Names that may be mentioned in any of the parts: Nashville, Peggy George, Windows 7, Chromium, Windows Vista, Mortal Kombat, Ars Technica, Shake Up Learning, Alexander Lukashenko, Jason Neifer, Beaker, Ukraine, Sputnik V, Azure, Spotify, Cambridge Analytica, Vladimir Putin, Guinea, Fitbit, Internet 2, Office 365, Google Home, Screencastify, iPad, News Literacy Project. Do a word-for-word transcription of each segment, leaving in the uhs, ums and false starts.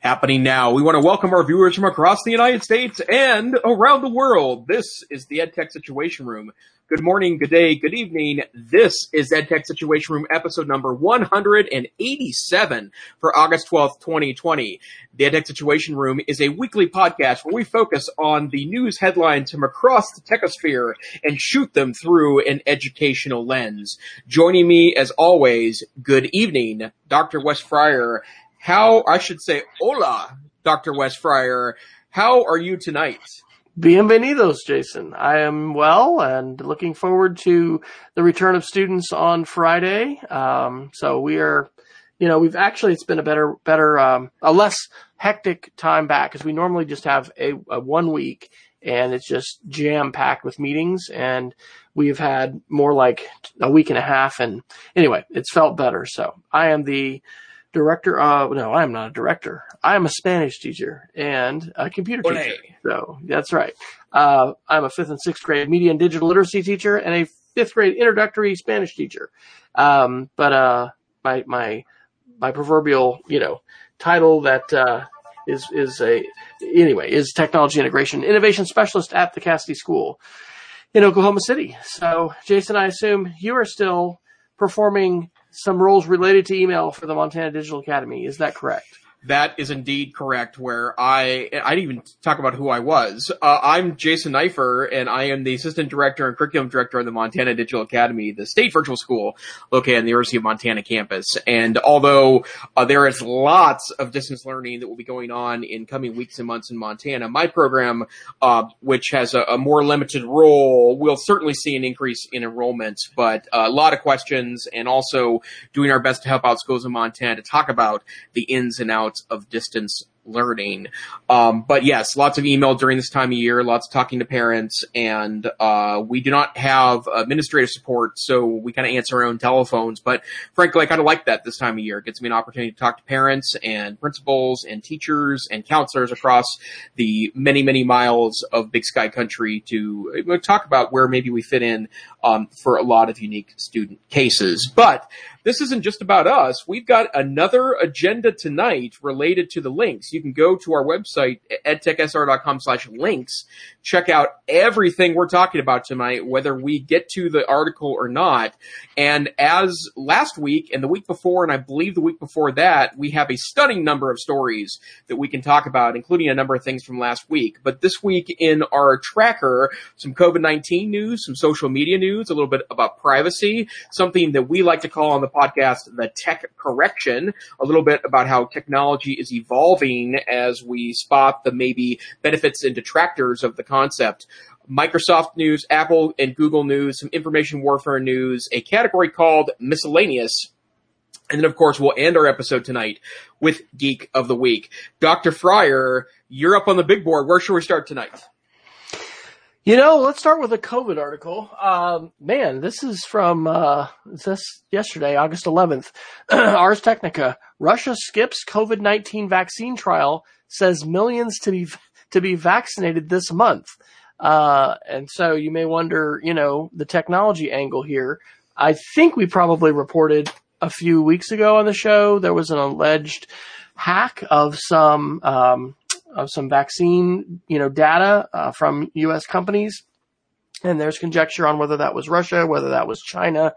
happening now. We want to welcome our viewers from across the United States and around the world. This is the EdTech Situation Room. Good morning, good day, good evening. This is EdTech Situation Room episode number one hundred eighty-seven for August twelfth, twenty twenty. The EdTech Situation Room is a weekly podcast where we focus on the news headlines from across the techosphere and shoot them through an educational lens. Joining me, as always, good evening, Doctor Wes Fryer. How, I should say, hola, Doctor Wes Fryer. How are you tonight? Bienvenidos, Jason. I am well and looking forward to the return of students on Friday. Um, so we are, you know, we've actually, it's been a better, better, um, a less hectic time back, because we normally just have a, a one week and it's just jam packed with meetings, and we've had more like a week and a half. And anyway, it's felt better. So I am the Director of, no, I'm not a director. I'm a Spanish teacher and a computer Olé. teacher. So that's right. Uh, I'm a fifth and sixth grade media and digital literacy teacher and a fifth grade introductory Spanish teacher. Um, but uh, my my my proverbial, you know, title that uh, is is a anyway is technology integration innovation specialist at the Cassidy School in Oklahoma City. So Jason, I assume you are still performing some roles related to email for the Montana Digital Academy. Is that correct? That is indeed correct, where I I didn't even talk about who I was. Uh, I'm Jason Neifer, and I am the Assistant Director and Curriculum Director of the Montana Digital Academy, the state virtual school located on the University of Montana campus. And although uh, there is lots of distance learning that will be going on in coming weeks and months in Montana, my program, uh, which has a, a more limited role, will certainly see an increase in enrollments, but uh, a lot of questions, and also doing our best to help out schools in Montana to talk about the ins and outs of distance learning. Um, but yes, lots of email during this time of year, lots of talking to parents, and uh, we do not have administrative support, so we kind of answer our own telephones. But frankly, I kind of like that this time of year. It gets me an opportunity to talk to parents and principals and teachers and counselors across the many, many miles of Big Sky country to uh, talk about where maybe we fit in um, for a lot of unique student cases. But this isn't just about us. We've got another agenda tonight related to the links. You can go to our website, edtechsr dot com slash links, check out everything we're talking about tonight, whether we get to the article or not. And as last week and the week before, and I believe the week before that, we have a stunning number of stories that we can talk about, including a number of things from last week. But this week in our tracker, some COVID nineteen news, some social media news, a little bit about privacy, something that we like to call on the podcast, the tech correction, a little bit about how technology is evolving as we spot the maybe benefits and detractors of the concept. Microsoft news, Apple and Google news, some information warfare news, a category called miscellaneous. And then, of course, we'll end our episode tonight with Geek of the Week. Doctor Fryer, you're up on the big board. Where should we start tonight? You know, let's start with a COVID article. Um, man, this is from uh, this yesterday, August eleventh. Ars Technica: Russia skips COVID nineteen vaccine trial, says millions to be to be vaccinated this month. Uh, and so you may wonder, you know, the technology angle here. I think we probably reported a few weeks ago on the show there was an alleged hack of some. Um, of some vaccine, you know, data uh, from U S companies. And there's conjecture on whether that was Russia, whether that was China.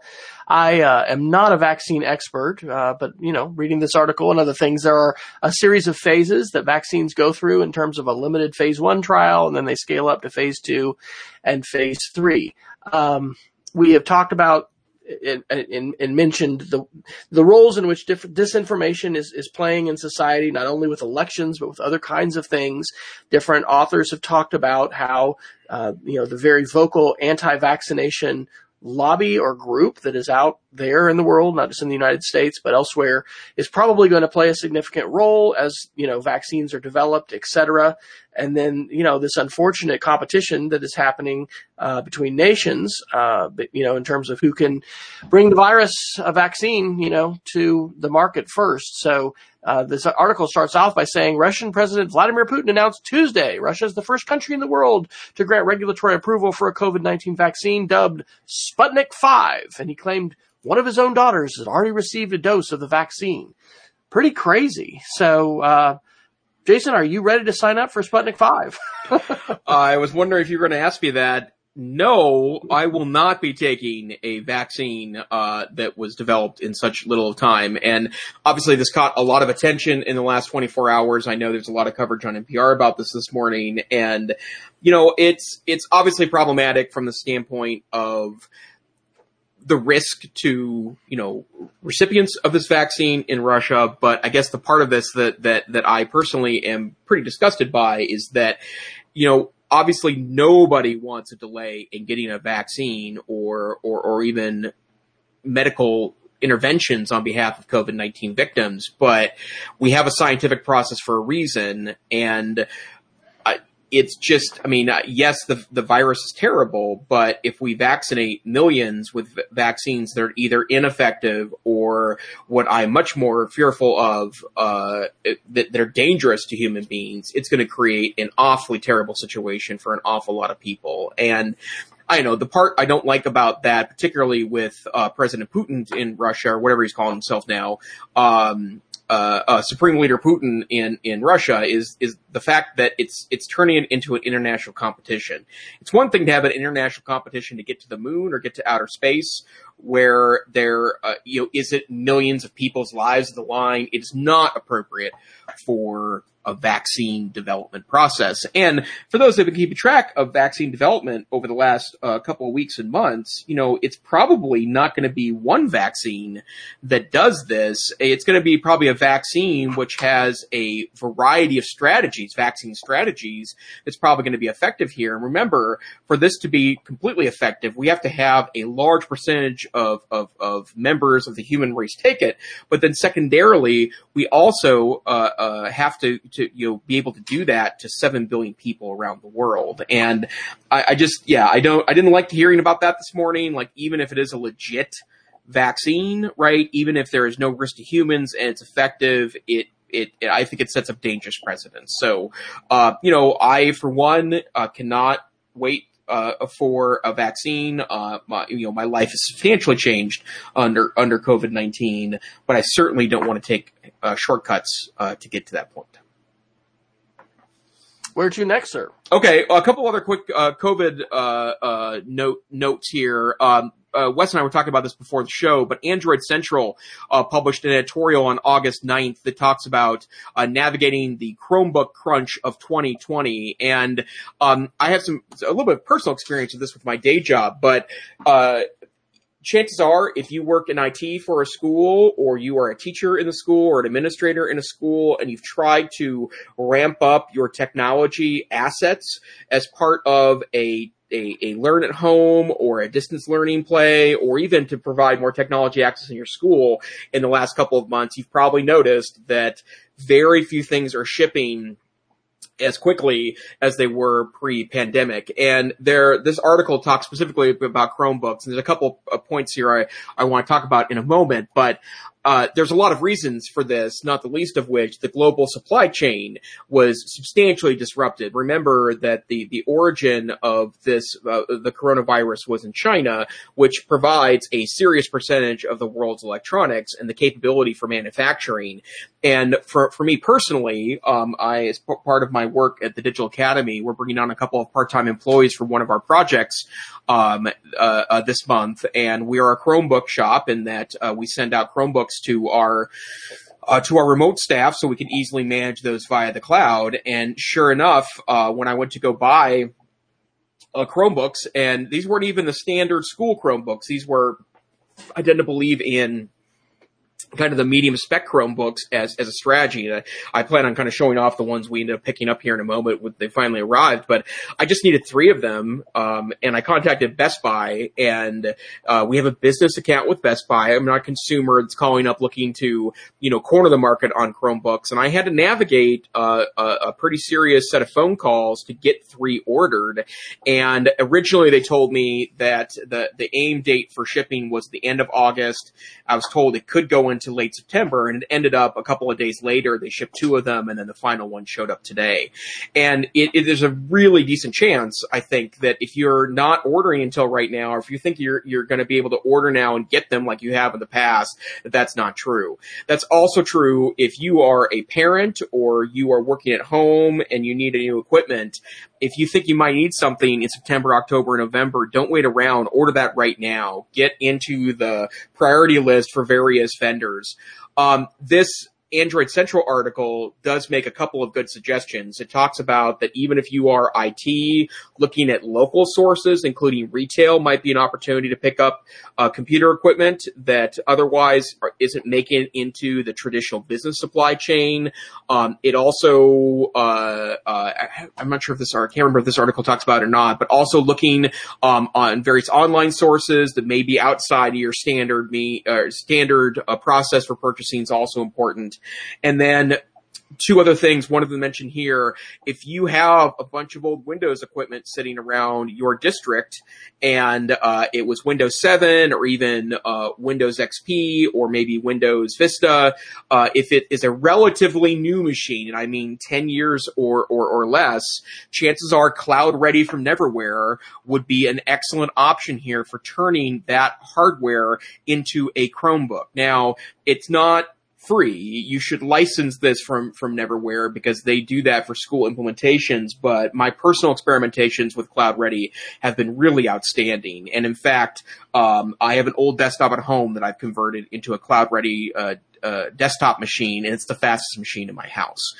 I uh, am not a vaccine expert, uh, but, you know, reading this article and other things, there are a series of phases that vaccines go through in terms of a limited phase one trial, and then they scale up to phase two and phase three. Um, we have talked about And, and, and mentioned the the roles in which diff- disinformation is, is playing in society, not only with elections, but with other kinds of things. Different authors have talked about how, uh, you know, the very vocal anti-vaccination lobby or group that is out there in the world, not just in the United States, but elsewhere, is probably going to play a significant role as, you know, vaccines are developed, et cetera. And then, you know, this unfortunate competition that is happening uh between nations, uh but, you know, in terms of who can bring the virus, a vaccine, you know, to the market first. So uh this article starts off by saying Russian President Vladimir Putin announced Tuesday Russia is the first country in the world to grant regulatory approval for a COVID nineteen vaccine dubbed Sputnik V, and he claimed one of his own daughters had already received a dose of the vaccine. Pretty crazy. So, uh, Jason, are you ready to sign up for Sputnik five? I was wondering if you were going to ask me that. No, I will not be taking a vaccine uh that was developed in such little time. And obviously this caught a lot of attention in the last twenty-four hours. I know there's a lot of coverage on N P R about this this morning. And, you know, it's it's obviously problematic from the standpoint of the risk to, you know, recipients of this vaccine in Russia. But I guess the part of this that that that I personally am pretty disgusted by is that, you know, obviously nobody wants a delay in getting a vaccine or or or even medical interventions on behalf of COVID nineteen victims. But we have a scientific process for a reason. And it's just, I mean, uh, yes, the the virus is terrible, but if we vaccinate millions with v- vaccines that are either ineffective or what I'm much more fearful of, uh, that they're dangerous to human beings, it's going to create an awfully terrible situation for an awful lot of people. And I know the part I don't like about that, particularly with uh, President Putin in Russia, or whatever he's calling himself now, um, Uh, uh, Supreme Leader Putin in, in Russia is, is the fact that it's, it's turning it into an international competition. It's one thing to have an international competition to get to the moon or get to outer space where there, uh, you know, is it millions of people's lives on the line? It's not appropriate for a vaccine development process. And for those that have been keeping track of vaccine development over the last uh, couple of weeks and months, you know, it's probably not going to be one vaccine that does this. It's going to be probably a vaccine which has a variety of strategies, vaccine strategies, that's probably going to be effective here. And remember, for this to be completely effective, we have to have a large percentage of, of, of members of the human race take it. But then secondarily, we also uh, uh, have to to, you know, be able to do that to seven billion people around the world. And I, I just, yeah, I don't, I didn't like hearing about that this morning. Like, even if it is a legit vaccine, right? Even if there is no risk to humans and it's effective, it, it, it I think it sets up dangerous precedents. So, uh, you know, I, for one, uh, cannot wait Uh, for a vaccine. Uh, my, you know, my life has substantially changed under, under COVID nineteen, but I certainly don't want to take uh, shortcuts uh, to get to that point. Where to next, sir? Okay, a couple other quick uh, COVID uh, uh, note, notes here. Um, uh, Wes and I were talking about this before the show, but Android Central uh, published an editorial on August ninth that talks about uh, navigating the Chromebook crunch of twenty twenty. And um, I have some a little bit of personal experience with this with my day job, but uh chances are, if you work in I T for a school, or you are a teacher in the school or an administrator in a school, and you've tried to ramp up your technology assets as part of a A, a learn at home or a distance learning play, or even to provide more technology access in your school in the last couple of months, you've probably noticed that very few things are shipping as quickly as they were pre-pandemic. And there, this article talks specifically about Chromebooks, and there's a couple of points here I, I want to talk about in a moment, but Uh, there's a lot of reasons for this, not the least of which the global supply chain was substantially disrupted. Remember that the, the origin of this, uh, the coronavirus was in China, which provides a serious percentage of the world's electronics and the capability for manufacturing. And for, for me personally, um, I, as p- part of my work at the Digital Academy, we're bringing on a couple of part-time employees for one of our projects, um, uh, uh this month. And we are a Chromebook shop in that, uh, we send out Chromebooks to our uh, to our remote staff so we can easily manage those via the cloud. And sure enough, uh, when I went to go buy uh, Chromebooks, and these weren't even the standard school Chromebooks. These were, I tend to believe in kind of the medium spec Chromebooks as, as a strategy. And I, I plan on kind of showing off the ones we ended up picking up here in a moment when they finally arrived, but I just needed three of them. Um, and I contacted Best Buy, and, uh, we have a business account with Best Buy. I'm not a consumer that's calling up looking to, you know, corner the market on Chromebooks. And I had to navigate, uh, a, a pretty serious set of phone calls to get three ordered. And originally they told me that the, the aim date for shipping was the end of August. I was told it could go in until late September, and it ended up a couple of days later. They shipped two of them, and then the final one showed up today. And it, it, there's a really decent chance, I think, that if you're not ordering until right now, or if you think you're you're going to be able to order now and get them like you have in the past, that that's not true. That's also true if you are a parent or you are working at home and you need a new equipment. If you think you might need something in September, October, November, don't wait around. Order that right now. Get into the priority list for various vendors. Um, this Android Central article does make a couple of good suggestions. It talks about that even if you are I T, looking at local sources, including retail, might be an opportunity to pick up uh, computer equipment that otherwise isn't making it into the traditional business supply chain. Um, it also, uh, uh, I'm not sure if this, I can't remember if this article talks about it or not, but also looking um, on various online sources that may be outside of your standard, me, uh, standard uh, process for purchasing is also important. And then two other things. One of them mentioned here, if you have a bunch of old Windows equipment sitting around your district and uh it was Windows seven or even uh Windows X P or maybe Windows Vista, uh if it is a relatively new machine, and I mean ten years or, or, or less, chances are Cloud Ready from Neverware would be an excellent option here for turning that hardware into a Chromebook. Now, it's not free. You should license this from, from Neverware because they do that for school implementations, but my personal experimentations with Cloud Ready have been really outstanding. And in fact, um, I have an old desktop at home that I've converted into a Cloud Ready, uh, uh, desktop machine, and it's the fastest machine in my house.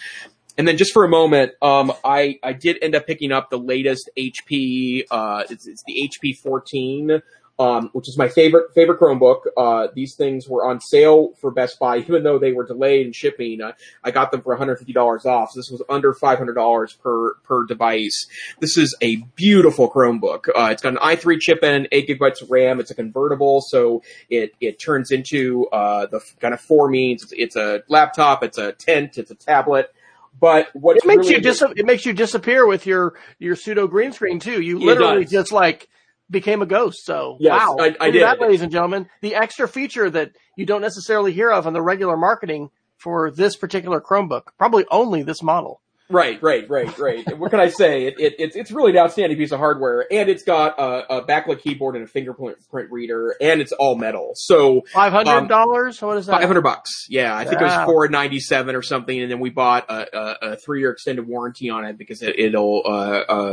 And then just for a moment, um, I, I did end up picking up the latest H P, uh, it's, it's the H P fourteen. Um, which is my favorite favorite Chromebook. Uh, these things were on sale for Best Buy, even though they were delayed in shipping. Uh, I got them for one hundred fifty dollars off. So this was under five hundred dollars per per device. This is a beautiful Chromebook. Uh, it's got an i three chip in, eight gigabytes of RAM. It's a convertible, so it it turns into uh, the kind of four means. It's, it's a laptop. It's a tent. It's a tablet. But what it makes really you dis- it makes you disappear with your your pseudo green screen too. You literally just like. Became a ghost, so yes, wow. I, I did. That, ladies and gentlemen, the extra feature that you don't necessarily hear of on the regular marketing for this particular Chromebook, probably only this model. Right, right, right, right. What can I say? It, it, it's it's really an outstanding piece of hardware, and it's got a, a backlit keyboard and a fingerprint print reader, and it's all metal. So five hundred dollars? Um, what is that? Five hundred bucks. Yeah, I think wow. It was four ninety seven or something, and then we bought a, a, a three year extended warranty on it because it, it'll uh,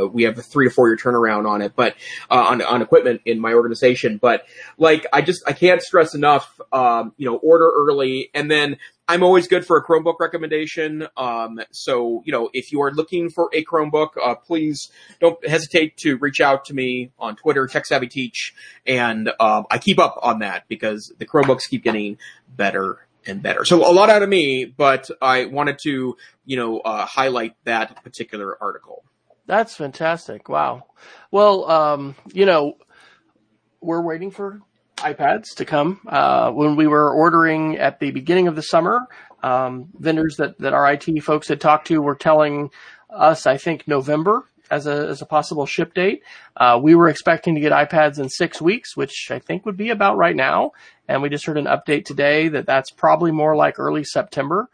uh, we have a three to four year turnaround on it, but uh, on on equipment in my organization. But like, I just I can't stress enough. Um, you know, order early, and then. I'm always good for a Chromebook recommendation. Um, so, you know, if you are looking for a Chromebook, uh, please don't hesitate to reach out to me on Twitter, TechSavvyTeach. And, um, I keep up on that because the Chromebooks keep getting better and better. So a lot out of me, but I wanted to, you know, uh, highlight that particular article. That's fantastic. Wow. Well, um, you know, we're waiting for iPads to come. Uh, when we were ordering at the beginning of the summer, um, vendors that, that our I T folks had talked to were telling us, I think, November as a, as a possible ship date. Uh, we were expecting to get iPads in six weeks, which I think would be about right now. And we just heard an update today that that's probably more like early September.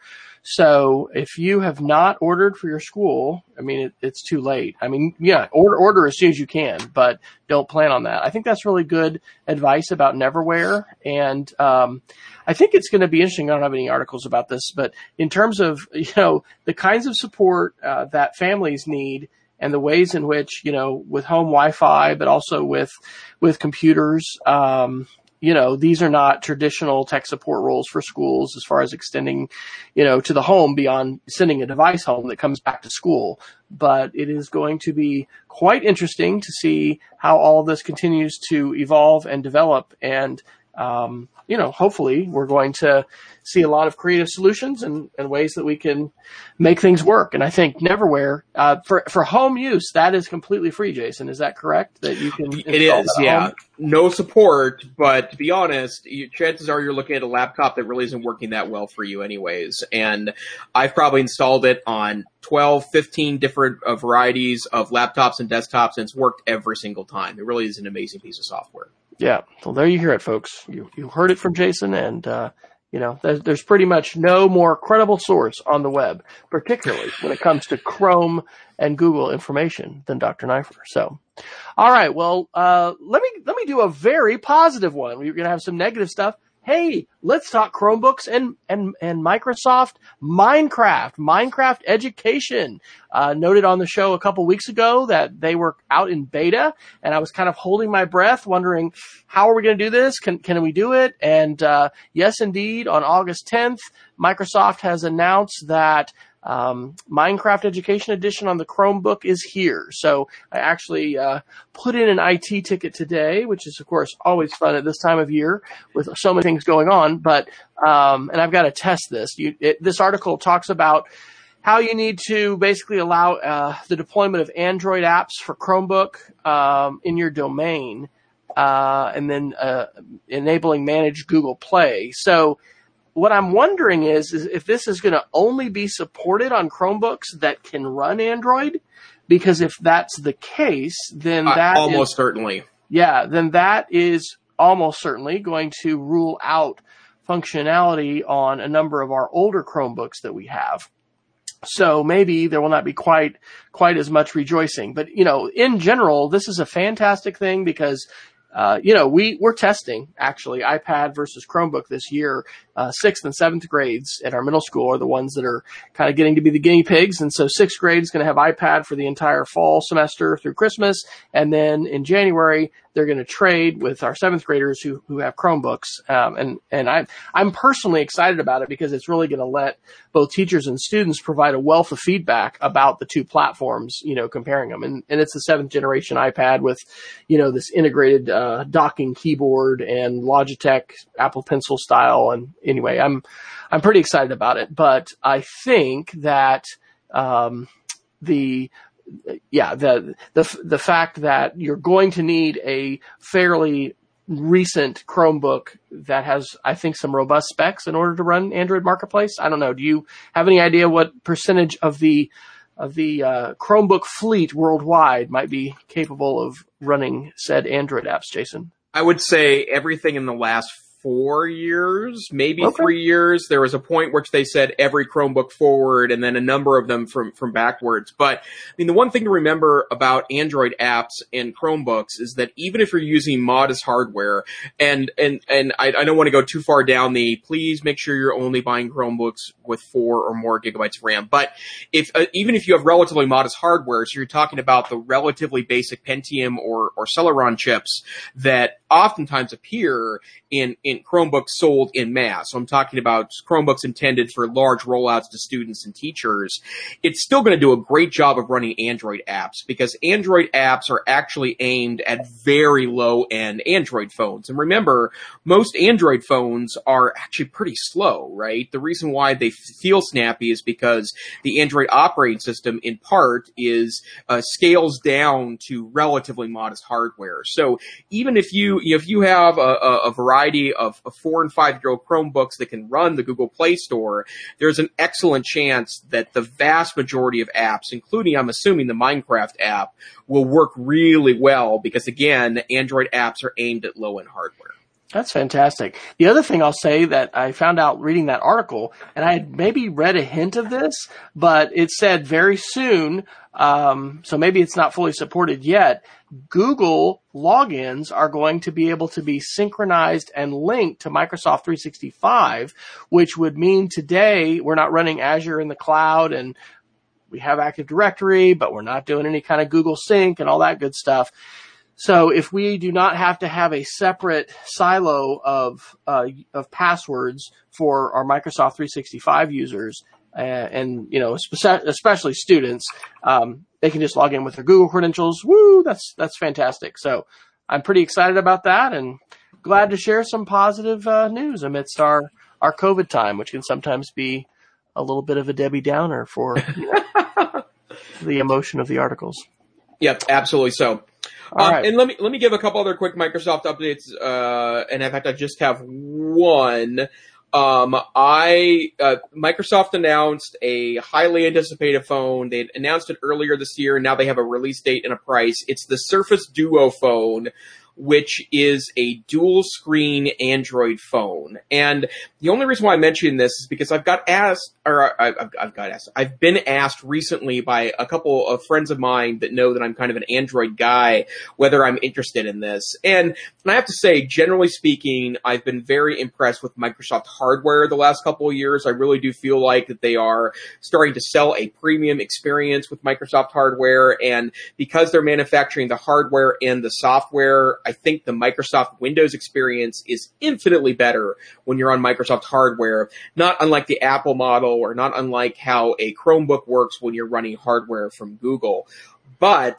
So if you have not ordered for your school, I mean, it, it's too late. I mean, yeah, order, order as soon as you can, but don't plan on that. I think that's really good advice about Neverware. And, um, I think it's going to be interesting. I don't have any articles about this, but in terms of, you know, the kinds of support, uh, that families need and the ways in which, you know, with home Wi-Fi, but also with, with computers, um, you know, these are not traditional tech support roles for schools as far as extending, you know, to the home beyond sending a device home that comes back to school. But it is going to be quite interesting to see how all of this continues to evolve and develop. And, um, you know, hopefully we're going to see a lot of creative solutions and, and ways that we can make things work. And I think Neverware, uh, for, for home use, that is completely free, Jason. Is that correct? That you can install it is, yeah. Home? No support, but to be honest, you, chances are you're looking at a laptop that really isn't working that well for you anyways. And I've probably installed it on twelve, fifteen different uh, varieties of laptops and desktops, and it's worked every single time. It really is an amazing piece of software. Yeah. Well, there you hear it, folks. You, you heard it from Jason, and, uh, You know, there's pretty much no more credible source on the web, particularly when it comes to Chrome and Google information, than Doctor Knifer. So, all right. Well, uh, let me, let me do a very positive one. We're going to have some negative stuff. Hey, let's talk Chromebooks and, and, and Microsoft Minecraft, Minecraft education. Uh, noted on the show a couple weeks ago that they were out in beta, and I was kind of holding my breath wondering, how are we going to do this? Can, can we do it? And, uh, yes, indeed, on August tenth, Microsoft has announced that Um, Minecraft Education Edition on the Chromebook is here. So I actually uh, put in an I T ticket today, which is, of course, always fun at this time of year with so many things going on. But um, and I've got to test this. You, it, this article talks about how you need to basically allow uh, the deployment of Android apps for Chromebook um, in your domain, uh, and then uh, enabling managed Google Play. So what I'm wondering is, is if this is going to only be supported on Chromebooks that can run Android, because if that's the case, then that uh, almost is, certainly, yeah, then that is almost certainly going to rule out functionality on a number of our older Chromebooks that we have. So maybe there will not be quite quite as much rejoicing. But you know, in general, this is a fantastic thing because, Uh, you know, we, we're testing, actually, iPad versus Chromebook this year. Uh, sixth and seventh grades at our middle school are the ones that are kind of getting to be the guinea pigs. And so sixth grade is going to have iPad for the entire fall semester through Christmas. And then in January, they're going to trade with our seventh graders who, who have Chromebooks. Um, and, and I, I'm personally excited about it because it's really going to let both teachers and students provide a wealth of feedback about the two platforms, you know, comparing them. And, and it's the seventh generation iPad with, you know, this integrated, uh, Uh, docking keyboard and Logitech Apple Pencil style. And anyway, I'm, I'm pretty excited about it, but I think that, um, the, yeah, the, the, the fact that you're going to need a fairly recent Chromebook that has, I think, some robust specs in order to run Android Marketplace. I don't know. Do you have any idea what percentage of the, of the uh, Chromebook fleet worldwide might be capable of running said Android apps, Jason? I would say everything in the last four years, maybe okay. three years. There was a point which they said every Chromebook forward and then a number of them from, from backwards. But I mean, the one thing to remember about Android apps and Chromebooks is that even if you're using modest hardware, and, and, and I, I don't want to go too far down the, please make sure you're only buying Chromebooks with four or more gigabytes of RAM. But if, uh, even if you have relatively modest hardware, so you're talking about the relatively basic Pentium or, or Celeron chips that oftentimes appear in, in Chromebooks sold in mass. So I'm talking about Chromebooks intended for large rollouts to students and teachers. It's still going to do a great job of running Android apps because Android apps are actually aimed at very low-end Android phones. And remember, most Android phones are actually pretty slow, right? The reason why they feel snappy is because the Android operating system, in part, is uh, scales down to relatively modest hardware. So even if you, you know, if you have a, a variety of, of four and five year old Chromebooks that can run the Google Play Store, there's an excellent chance that the vast majority of apps, including, I'm assuming, the Minecraft app, will work really well because, again, Android apps are aimed at low end hardware. That's fantastic. The other thing I'll say that I found out reading that article, and I had maybe read a hint of this, but it said very soon, um, so maybe it's not fully supported yet, Google logins are going to be able to be synchronized and linked to Microsoft three sixty-five, which would mean today we're not running Azure in the cloud and we have Active Directory, but we're not doing any kind of Google Sync and all that good stuff. So if we do not have to have a separate silo of uh, of passwords for our Microsoft three sixty-five users, uh, and you know spe- especially students, um, they can just log in with their Google credentials. Woo, that's that's fantastic. So I'm pretty excited about that, and glad to share some positive uh, news amidst our our COVID time, which can sometimes be a little bit of a Debbie Downer for you know, the emotion of the articles. Yep, absolutely. So. Um, right. And let me let me give a couple other quick Microsoft updates. Uh, and in fact, I just have one. Um, I uh, Microsoft announced a highly anticipated phone. They announced it earlier this year, and now they have a release date and a price. It's the Surface Duo phone. which is a dual screen Android phone. And the only reason why I mention this is because I've got asked, or I've, I've got asked, I've been asked recently by a couple of friends of mine that know that I'm kind of an Android guy, whether I'm interested in this. And, and I have to say, generally speaking, I've been very impressed with Microsoft hardware the last couple of years. I really do feel like that they are starting to sell a premium experience with Microsoft hardware. And because they're manufacturing the hardware and the software, I think the Microsoft Windows experience is infinitely better when you're on Microsoft hardware, not unlike the Apple model or not unlike how a Chromebook works when you're running hardware from Google. But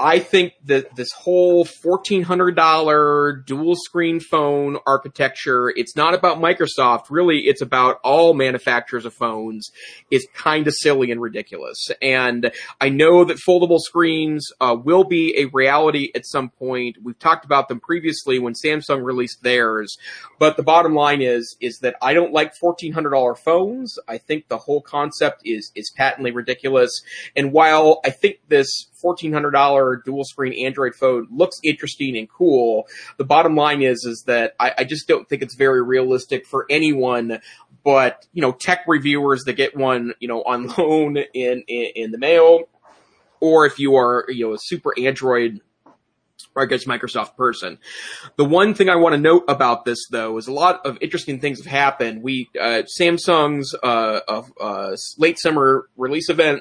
I think that this whole fourteen hundred dollars dual screen phone architecture, it's not about Microsoft. Really, it's about all manufacturers of phones, is kind of silly and ridiculous. And I know that foldable screens uh, will be a reality at some point. We've talked about them previously when Samsung released theirs. But the bottom line is, is that I don't like fourteen hundred dollars phones. I think the whole concept is, is patently ridiculous. And while I think this fourteen hundred dollars dual screen Android phone looks interesting and cool, the bottom line is, is that I, I just don't think it's very realistic for anyone but, you know, tech reviewers that get one, you know, on loan in, in, in the mail, or if you are, you know, a super Android, or I guess Microsoft person. The one thing I want to note about this, though, is a lot of interesting things have happened. We, uh, Samsung's, uh, uh, uh late summer release event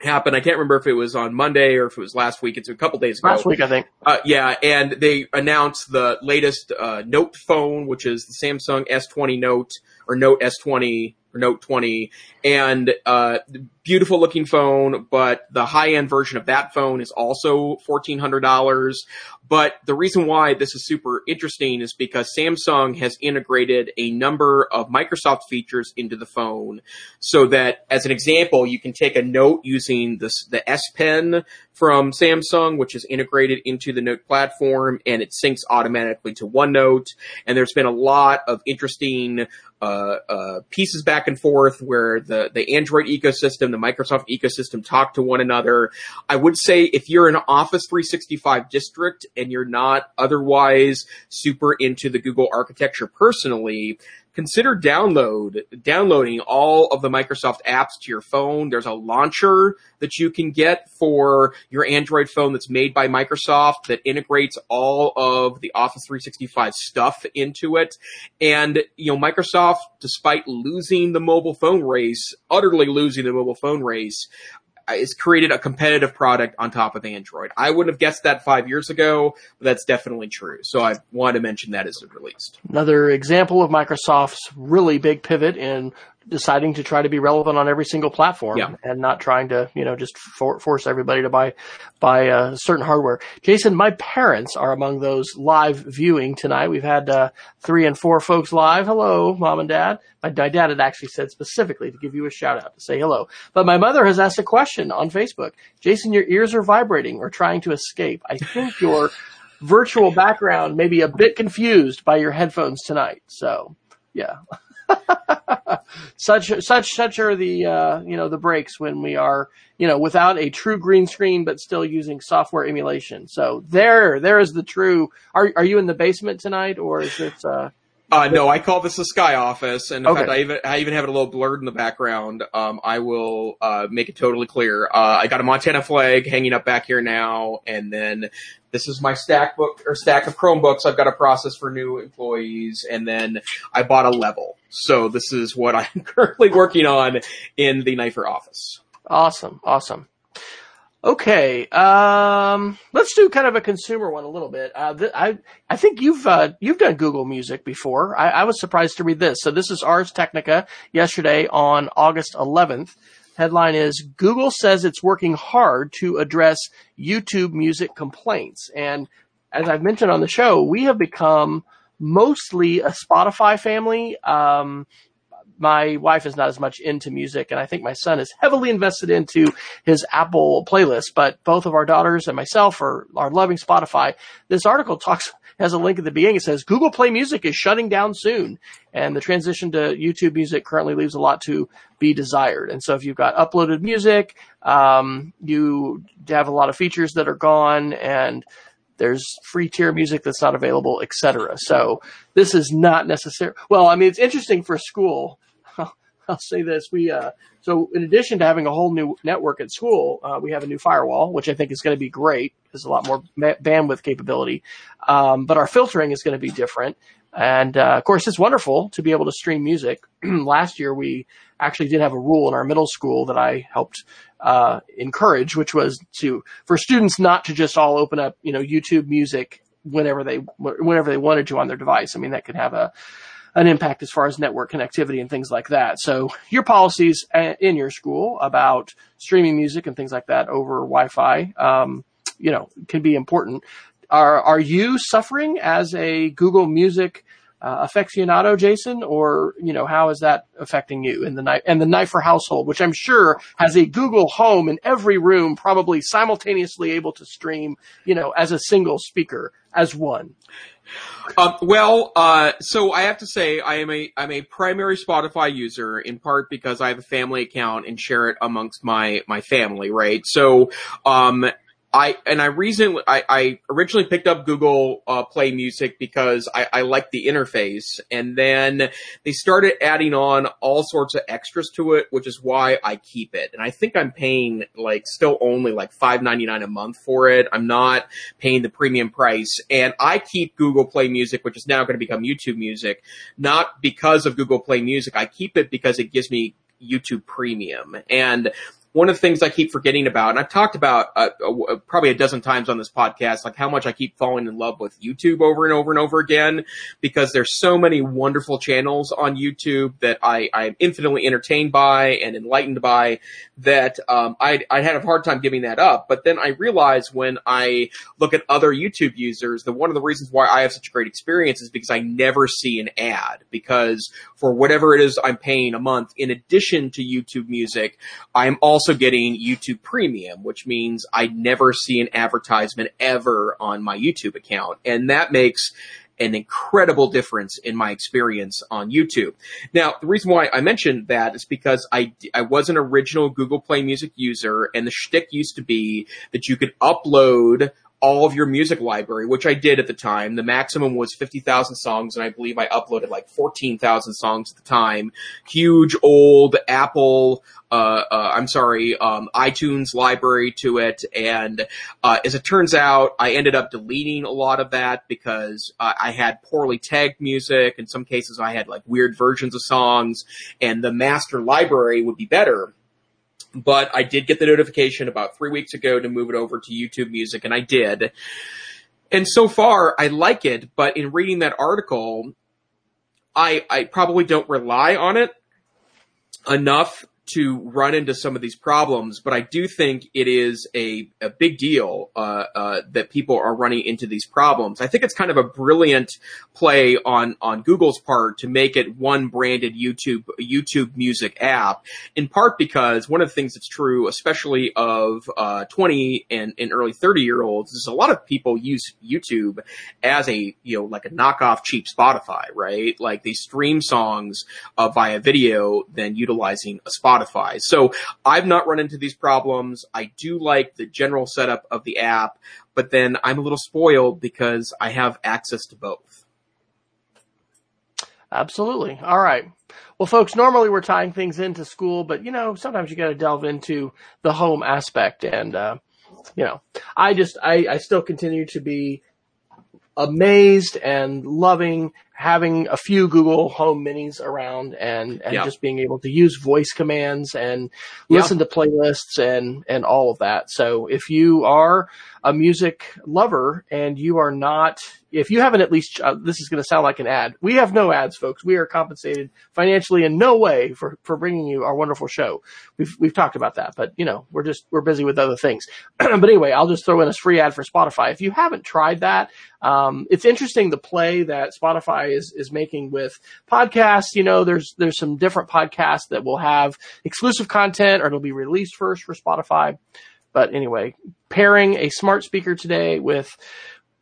happened. I can't remember if it was on Monday or if it was last week. It's a couple days ago. Last week, I think. Uh, yeah, and they announced the latest uh, Note phone, which is the Samsung S twenty Note, or Note S twenty, or Note twenty, and uh, beautiful looking phone, but the high-end version of that phone is also fourteen hundred dollars. But the reason why this is super interesting is because Samsung has integrated a number of Microsoft features into the phone so that, as an example, you can take a Note using this, the S Pen from Samsung, which is integrated into the Note platform, and it syncs automatically to OneNote. And there's been a lot of interesting uh, uh, pieces back and forth where the, the Android ecosystem, the Microsoft ecosystem talk to one another. I would say if you're an Office three sixty-five district and you're not otherwise super into the Google architecture personally, consider download, downloading all of the Microsoft apps to your phone. There's a launcher that you can get for your Android phone that's made by Microsoft that integrates all of the Office three sixty-five stuff into it. And, you know, Microsoft, despite losing the mobile phone race, utterly losing the mobile phone race, it's created a competitive product on top of Android. I wouldn't have guessed that five years ago, but that's definitely true. So I wanted to mention that as it released. Another example of Microsoft's really big pivot in deciding to try to be relevant on every single platform, yeah, and not trying to, you know, just for, force everybody to buy buy uh, certain hardware. Jason, my parents are among those live viewing tonight. We've had uh, three and four folks live. Hello, Mom and Dad. My, my dad had actually said specifically to give you a shout out to say hello. But my mother has asked a question on Facebook. Jason, your ears are vibrating or trying to escape. I think your virtual background may be a bit confused by your headphones tonight. So, yeah. Such, such, such are the, uh, you know, the breaks when we are, you know, without a true green screen, but still using software emulation. So there, there is the true. Are, are you in the basement tonight, or is it? Uh, uh, no, I call this the Sky Office, and in okay. fact, I even, I even have it a little blurred in the background. Um, I will uh, make it totally clear. Uh, I got a Montana flag hanging up back here now, and then this is my stack book or stack of Chromebooks I've got to process for new employees, and then I bought a level. So this is what I'm currently working on in the Knifer office. Awesome, awesome. Okay, um, let's do kind of a consumer one a little bit. Uh, th- I I think you've uh, you've done Google Music before. I, I was surprised to read this. So this is Ars Technica yesterday on August eleventh. Headline is, Google says it's working hard to address YouTube Music complaints. And as I've mentioned on the show, we have become mostly a Spotify family. Um, my wife is not as much into music, and I think my son is heavily invested into his Apple playlist. But both of our daughters and myself are, are loving Spotify. This article talks has a link at the beginning. It says, Google Play Music is shutting down soon, and the transition to YouTube Music currently leaves a lot to be desired. And so if you've got uploaded music, um, you have a lot of features that are gone, and There's free tier music that's not available, et cetera. So this is not necessary. Well, I mean, it's interesting for school. I'll, I'll say this. We uh, so in addition to having a whole new network at school, uh, we have a new firewall, which I think is going to be great. There's a lot more ma- bandwidth capability. Um, but our filtering is going to be different. And, uh, of course, it's wonderful to be able to stream music. Last year, we actually did have a rule in our middle school that I helped uh encourage, which was to for students not to just all open up, you know, YouTube Music whenever they whenever they wanted to on their device. I mean, that could have a an impact as far as network connectivity and things like that. So your policies in your school about streaming music and things like that over Wi-Fi, um, you know, can be important. Are are you suffering as a Google Music uh, aficionado, Jason, or you know how is that affecting you in the Ni- and the Nifer household, which I'm sure has a Google Home in every room, probably simultaneously able to stream, you know, as a single speaker as one. Uh, well, uh, so I have to say I am a I'm a primary Spotify user in part because I have a family account and share it amongst my my family, right? So. Um, I and I reason I, I originally picked up Google uh, Play Music because I, I liked the interface, and then they started adding on all sorts of extras to it, which is why I keep it. And I think I'm paying like still only like five ninety-nine a month for it. I'm not paying the premium price, and I keep Google Play Music, which is now going to become YouTube Music, not because of Google Play Music. I keep it because it gives me YouTube Premium. And one of the things I keep forgetting about, and I've talked about uh, uh, probably a dozen times on this podcast, like how much I keep falling in love with YouTube over and over and over again, because there's so many wonderful channels on YouTube that I am infinitely entertained by and enlightened by that um, I, I had a hard time giving that up. But then I realized when I look at other YouTube users that one of the reasons why I have such a great experience is because I never see an ad, because for whatever it is I'm paying a month, in addition to YouTube Music, I'm also also getting YouTube Premium, which means I never see an advertisement ever on my YouTube account. And that makes an incredible difference in my experience on YouTube. Now, the reason why I mentioned that is because I, I was an original Google Play Music user, and the shtick used to be that you could upload all of your music library, which I did at the time. The maximum was fifty thousand songs, and I believe I uploaded like fourteen thousand songs at the time. Huge old Apple, uh, uh I'm sorry, um iTunes library to it. And uh as it turns out, I ended up deleting a lot of that because uh, I had poorly tagged music. In some cases, I had like weird versions of songs, and the master library would be better. But I did get the notification about three weeks ago to move it over to YouTube Music, and I did. And so far, I like it, but in reading that article, I, I probably don't rely on it enough to run into some of these problems, but I do think it is a, a big deal uh, uh, that people are running into these problems. I think it's kind of a brilliant play on on Google's part to make it one branded YouTube YouTube Music app, in part because one of the things that's true, especially of uh, twenty and, and early thirty-year-olds, is a lot of people use YouTube as a, you know, like a knockoff cheap Spotify, right? Like they stream songs uh, via video than utilizing a Spotify. So I've not run into these problems. I do like the general setup of the app, but then I'm a little spoiled because I have access to both. Absolutely. All right. Well, folks, normally we're tying things into school, but, you know, sometimes you got to delve into the home aspect. And, uh, you know, I just I, I still continue to be amazed and loving having a few Google Home Minis around and, and yeah. just being able to use voice commands and listen yeah. to playlists and, and all of that. So if you are a music lover and you are not, if you haven't at least, uh, this is going to sound like an ad. We have no ads, folks. We are compensated financially in no way for, for bringing you our wonderful show. We've, we've talked about that, but you know, we're just, we're busy with other things. But anyway, I'll just throw in a free ad for Spotify. If you haven't tried that, um, it's interesting the play that Spotify is, is making with podcasts. You know, there's, there's some different podcasts that will have exclusive content or it'll be released first for Spotify. But anyway, pairing a smart speaker today with,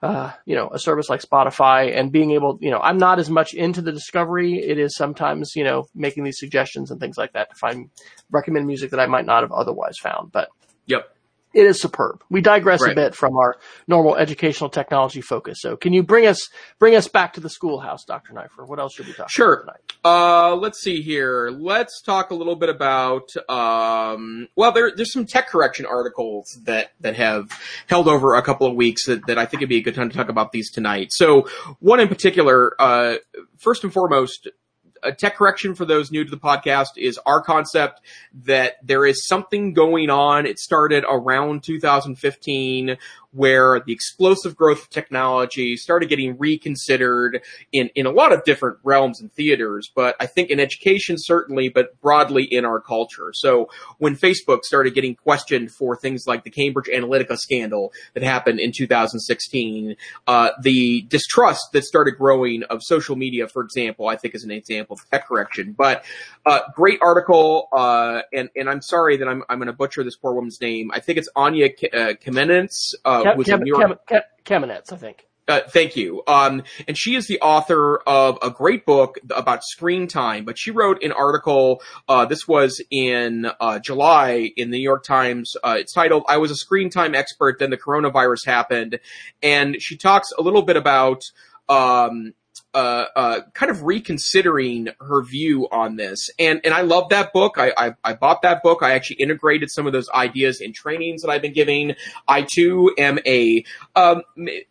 uh, you know, a service like Spotify and being able, you know, I'm not as much into the discovery. It is sometimes, you know, making these suggestions and things like that to find, recommend music that I might not have otherwise found. But yep. it is superb. We digress right. a bit from our normal educational technology focus. So can you bring us bring us back to the schoolhouse, Doctor Knifer? What else should we talk sure. about tonight? Sure. Uh, let's see here. Let's talk a little bit about um, – well, there, there's some tech correction articles that, that have held over a couple of weeks that, that I think would be a good time to talk about these tonight. So one in particular, uh, first and foremost – a tech correction for those new to the podcast is our concept that there is something going on. It started around two thousand fifteen where the explosive growth of technology started getting reconsidered in, in a lot of different realms and theaters, but I think in education certainly, but broadly in our culture. So when Facebook started getting questioned for things like the Cambridge Analytica scandal that happened in two thousand sixteen, uh, the distrust that started growing of social media, for example, I think is an example of tech correction. But uh, great article, uh, and, and I'm sorry that I'm, I'm going to butcher this poor woman's name. I think it's Anya K- uh, Kamenetz, uh, Kamenetz, Cam- Cam- I think. Uh, thank you. Um, and she is the author of a great book about screen time, but she wrote an article, uh, this was in, uh, July in the New York Times. Uh, it's titled, "I Was a Screen Time Expert, Then the Coronavirus Happened." And she talks a little bit about, um, Uh, uh, kind of reconsidering her view on this. And, and I love that book. I, I, I bought that book. I actually integrated some of those ideas in trainings that I've been giving. I too am a, um,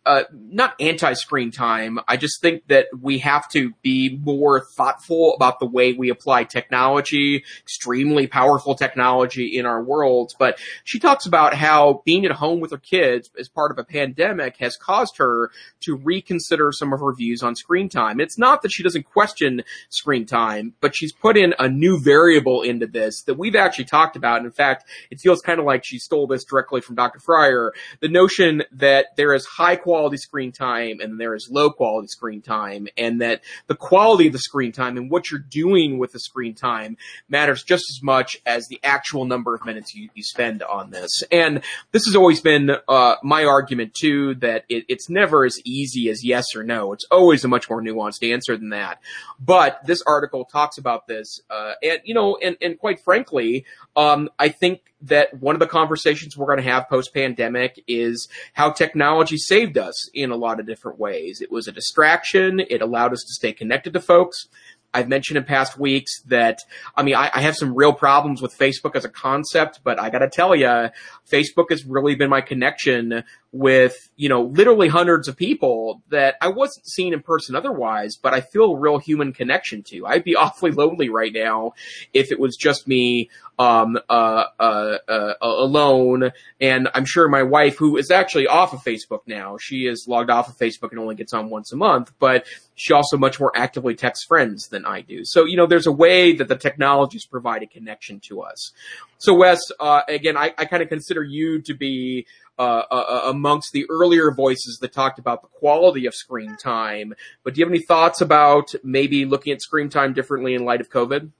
uh, not anti-screen time. I just think that we have to be more thoughtful about the way we apply technology, extremely powerful technology in our world. But she talks about how being at home with her kids as part of a pandemic has caused her to reconsider some of her views on screen time. Time. It's not that she doesn't question screen time, but she's put in a new variable into this that we've actually talked about. And in fact, it feels kind of like she stole this directly from Doctor Fryer, the notion that there is high quality screen time and there is low quality screen time, and that the quality of the screen time and what you're doing with the screen time matters just as much as the actual number of minutes you, you spend on this. And this has always been uh, my argument, too, that it, it's never as easy as yes or no. It's always a much more nuanced answer than that. But this article talks about this. Uh, and, you know, and, and quite frankly, um, I think that one of the conversations we're going to have post-pandemic is how technology saved us in a lot of different ways. It was a distraction. It allowed us to stay connected to folks. I've mentioned in past weeks that, I mean, I, I have some real problems with Facebook as a concept, but I got to tell you, Facebook has really been my connection with, you know, literally hundreds of people that I wasn't seeing in person otherwise, but I feel a real human connection to. I'd be awfully lonely right now if it was just me um, uh, uh, uh, alone. And I'm sure my wife, who is actually off of Facebook now, she is logged off of Facebook and only gets on once a month, but she also much more actively texts friends than I do. So, you know, there's a way that the technologies provide a connection to us. So, Wes, uh, again, I, I kind of consider you to be Uh, uh, amongst the earlier voices that talked about the quality of screen time. But do you have any thoughts about maybe looking at screen time differently in light of COVID?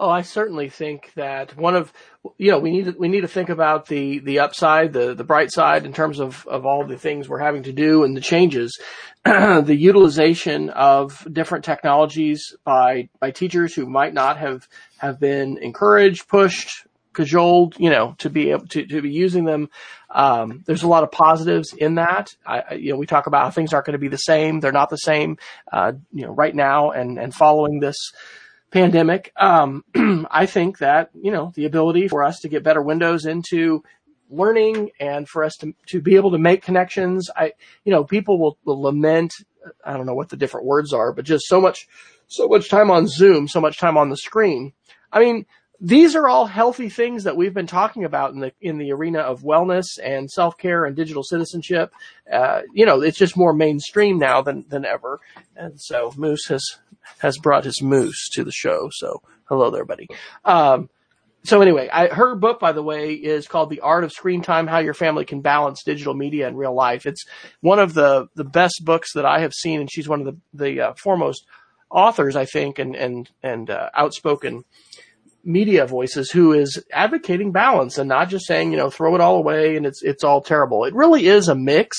Oh, I certainly think that one of, you know, we need to, we need to think about the, the upside, the, the bright side in terms of, of all the things we're having to do and the changes, the utilization of different technologies by, by teachers who might not have, have been encouraged, pushed, cajoled, you know, to be able to, to be using them. Um, there's a lot of positives in that. I, you know, we talk about how things aren't going to be the same. They're not the same, uh, you know, right now and, and following this pandemic. Um, I think that, you know, the ability for us to get better windows into learning and for us to, to be able to make connections. I, you know, people will, will lament, I don't know what the different words are, but just so much, so much time on Zoom, so much time on the screen. I mean, these are all healthy things that we've been talking about in the in the arena of wellness and self-care and digital citizenship. Uh, you know, it's just more mainstream now than than ever. And so Moose has has brought his moose to the show. So hello there, buddy. Um, so anyway, I, her book, by the way, is called The Art of Screen Time: How Your Family Can Balance Digital Media and Real Life. It's one of the the best books that I have seen, and she's one of the the uh, foremost authors, I think, and and and uh, outspoken media voices who is advocating balance and not just saying, you know, throw it all away and it's, it's all terrible. It really is a mix,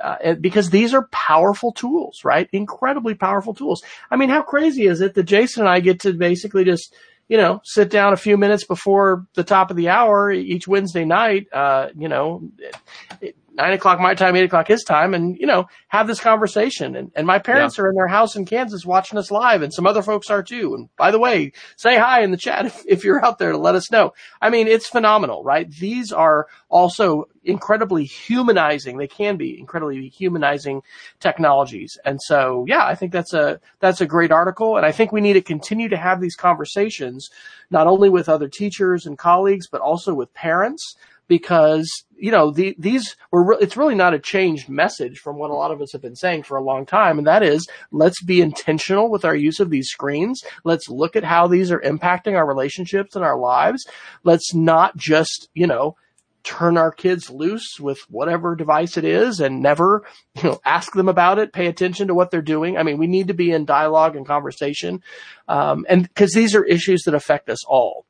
uh, because these are powerful tools, right? Incredibly powerful tools. I mean, how crazy is it that Jason and I get to basically just you know, sit down a few minutes before the top of the hour each Wednesday night, uh, you know, nine o'clock my time, eight o'clock his time, and, you know, have this conversation. And, and my parents yeah. are in their house in Kansas watching us live, and some other folks are too. And by the way, say hi in the chat if, if you're out there to let us know. I mean, it's phenomenal, right? These are also incredibly humanizing. They can be incredibly humanizing technologies. And so, yeah, I think that's a, that's a great article. And I think we need to continue to have these conversations, not only with other teachers and colleagues, but also with parents, because, you know, the, these were, re- it's really not a changed message from what a lot of us have been saying for a long time. And that is, let's be intentional with our use of these screens. Let's look at how these are impacting our relationships and our lives. Let's not just, you know, turn our kids loose with whatever device it is and never, you know, ask them about it, pay attention to what they're doing. I mean, we need to be in dialogue and conversation. Um, and cause these are issues that affect us all.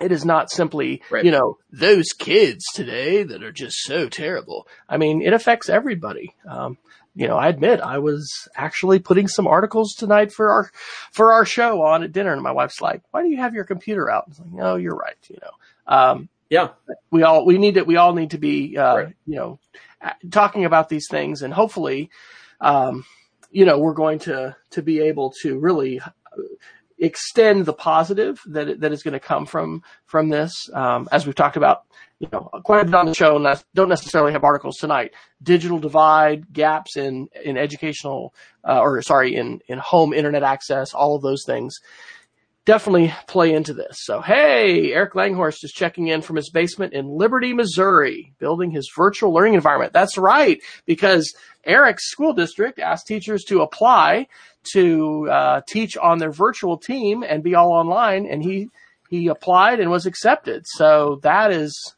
It is not simply, right. you know, those kids today that are just so terrible. I mean, it affects everybody. Um, you know, I admit I was actually putting some articles tonight for our, for our show on at dinner. And my wife's like, why do you have your computer out? I was like, no, you're right. You know, um, Yeah, we all we need to we all need to be uh, right. you know, talking about these things, and hopefully, um, you know, we're going to to be able to really extend the positive that that is going to come from from this. Um, as we've talked about, you know, quite a bit on the show, and I don't necessarily have articles tonight. Digital divide, gaps in in educational uh, or sorry in in home internet access, all of those things definitely play into this. So, hey, Eric Langhorst is checking in from his basement in Liberty, Missouri, building his virtual learning environment. That's right, because Eric's school district asked teachers to apply to uh, teach on their virtual team and be all online, and he he applied and was accepted. So that is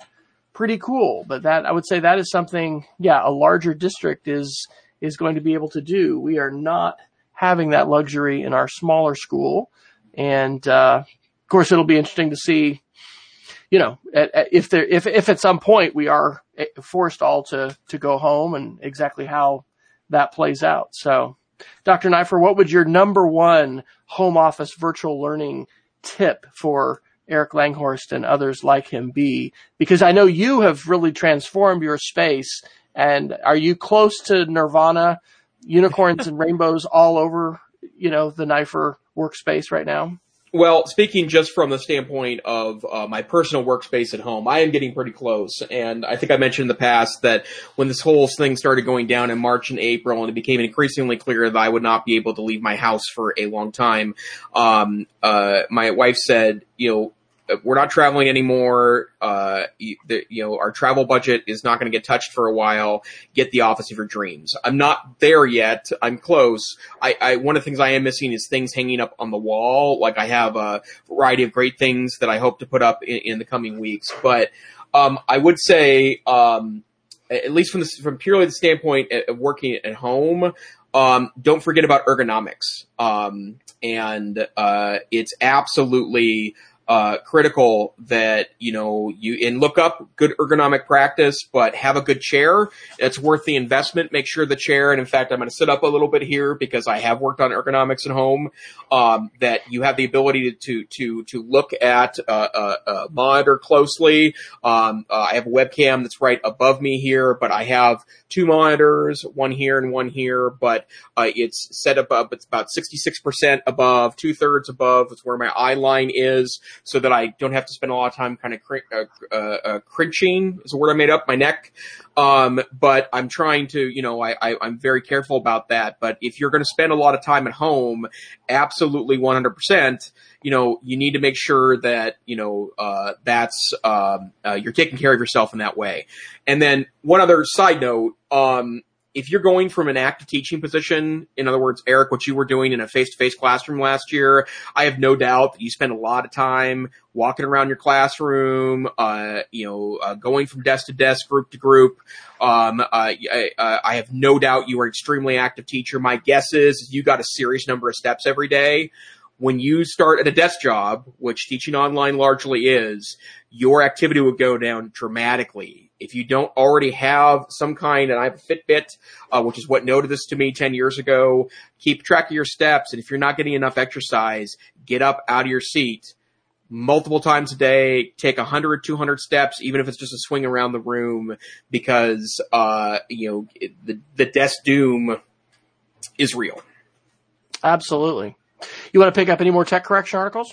pretty cool. But that I would say that is something, yeah, a larger district is is going to be able to do. We are not having that luxury in our smaller school. And, uh, of course, it'll be interesting to see, you know, at, at, if there, if, if at some point we are forced all to, to go home, and exactly how that plays out. So, Doctor Neifer, what would your number one home office virtual learning tip for Eric Langhorst and others like him be? Because I know you have really transformed your space, and are you close to nirvana, unicorns and rainbows all over, you know, the Neifer workspace right now? Well, speaking just from the standpoint of uh, my personal workspace at home, I am getting pretty close. And I think I mentioned in the past that when this whole thing started going down in March and April, and it became increasingly clear that I would not be able to leave my house for a long time, um, uh, my wife said, you know, we're not traveling anymore. Uh, you, the, you know, our travel budget is not going to get touched for a while. Get the office of your dreams. I'm not there yet. I'm close. I, I, one of the things I am missing is things hanging up on the wall. Like, I have a variety of great things that I hope to put up in, in the coming weeks. But, um, I would say, um, at least from this, from purely the standpoint of working at home, um, don't forget about ergonomics. Um, and, uh, it's absolutely, uh, critical that, you know, you, and look up good ergonomic practice, but have a good chair. It's worth the investment. Make sure the chair, and in fact, I'm going to sit up a little bit here because I have worked on ergonomics at home, um, that you have the ability to, to, to look at, uh, uh, uh monitor closely. Um, uh, I have a webcam that's right above me here, but I have two monitors, one here and one here, but, uh, it's set up, up, it's about sixty-six percent above, two thirds above. It's where my eye line is, so that I don't have to spend a lot of time kind of uh, uh, cringing is a word I made up, my neck. Um, but I'm trying to, you know, I, I, I'm very careful about that. But if you're going to spend a lot of time at home, absolutely one hundred percent, you know, you need to make sure that, you know, uh, that's, um, uh, you're taking care of yourself in that way. And then one other side note, um, if you're going from an active teaching position, in other words, Eric, what you were doing in a face-to-face classroom last year, I have no doubt that you spent a lot of time walking around your classroom, uh, you know, uh, going from desk to desk, group to group. Um, uh, I, I have no doubt you were an extremely active teacher. My guess is you got a serious number of steps every day. When you start at a desk job, which teaching online largely is, your activity will go down dramatically. If you don't already have some kind, and I have a Fitbit, uh, which is what noted this to me ten years ago, keep track of your steps. And if you're not getting enough exercise, get up out of your seat, multiple times a day, take one hundred, two hundred steps, even if it's just a swing around the room, because, uh, you know, it, the, the desk doom is real. Absolutely. You want to pick up any more tech correction articles?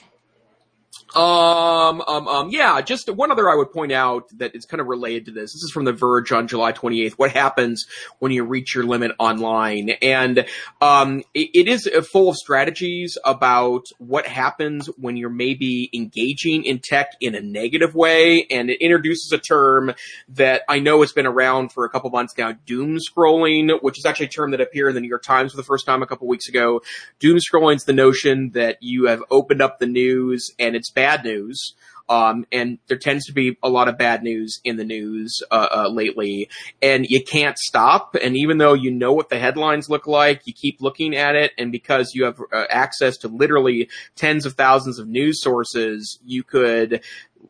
Um, um, um, yeah, just one other I would point out that is kind of related to this. This is from The Verge on July twenty-eighth. What happens when you reach your limit online? And, um, it, it is full of strategies about what happens when you're maybe engaging in tech in a negative way. And it introduces a term that I know has been around for a couple months now, doom scrolling, which is actually a term that appeared in the New York Times for the first time a couple weeks ago. Doom scrolling is the notion that you have opened up the news and it's bad news, um, and there tends to be a lot of bad news in the news uh, uh, lately, and you can't stop. And even though you know what the headlines look like, you keep looking at it, and because you have uh, access to literally tens of thousands of news sources, you could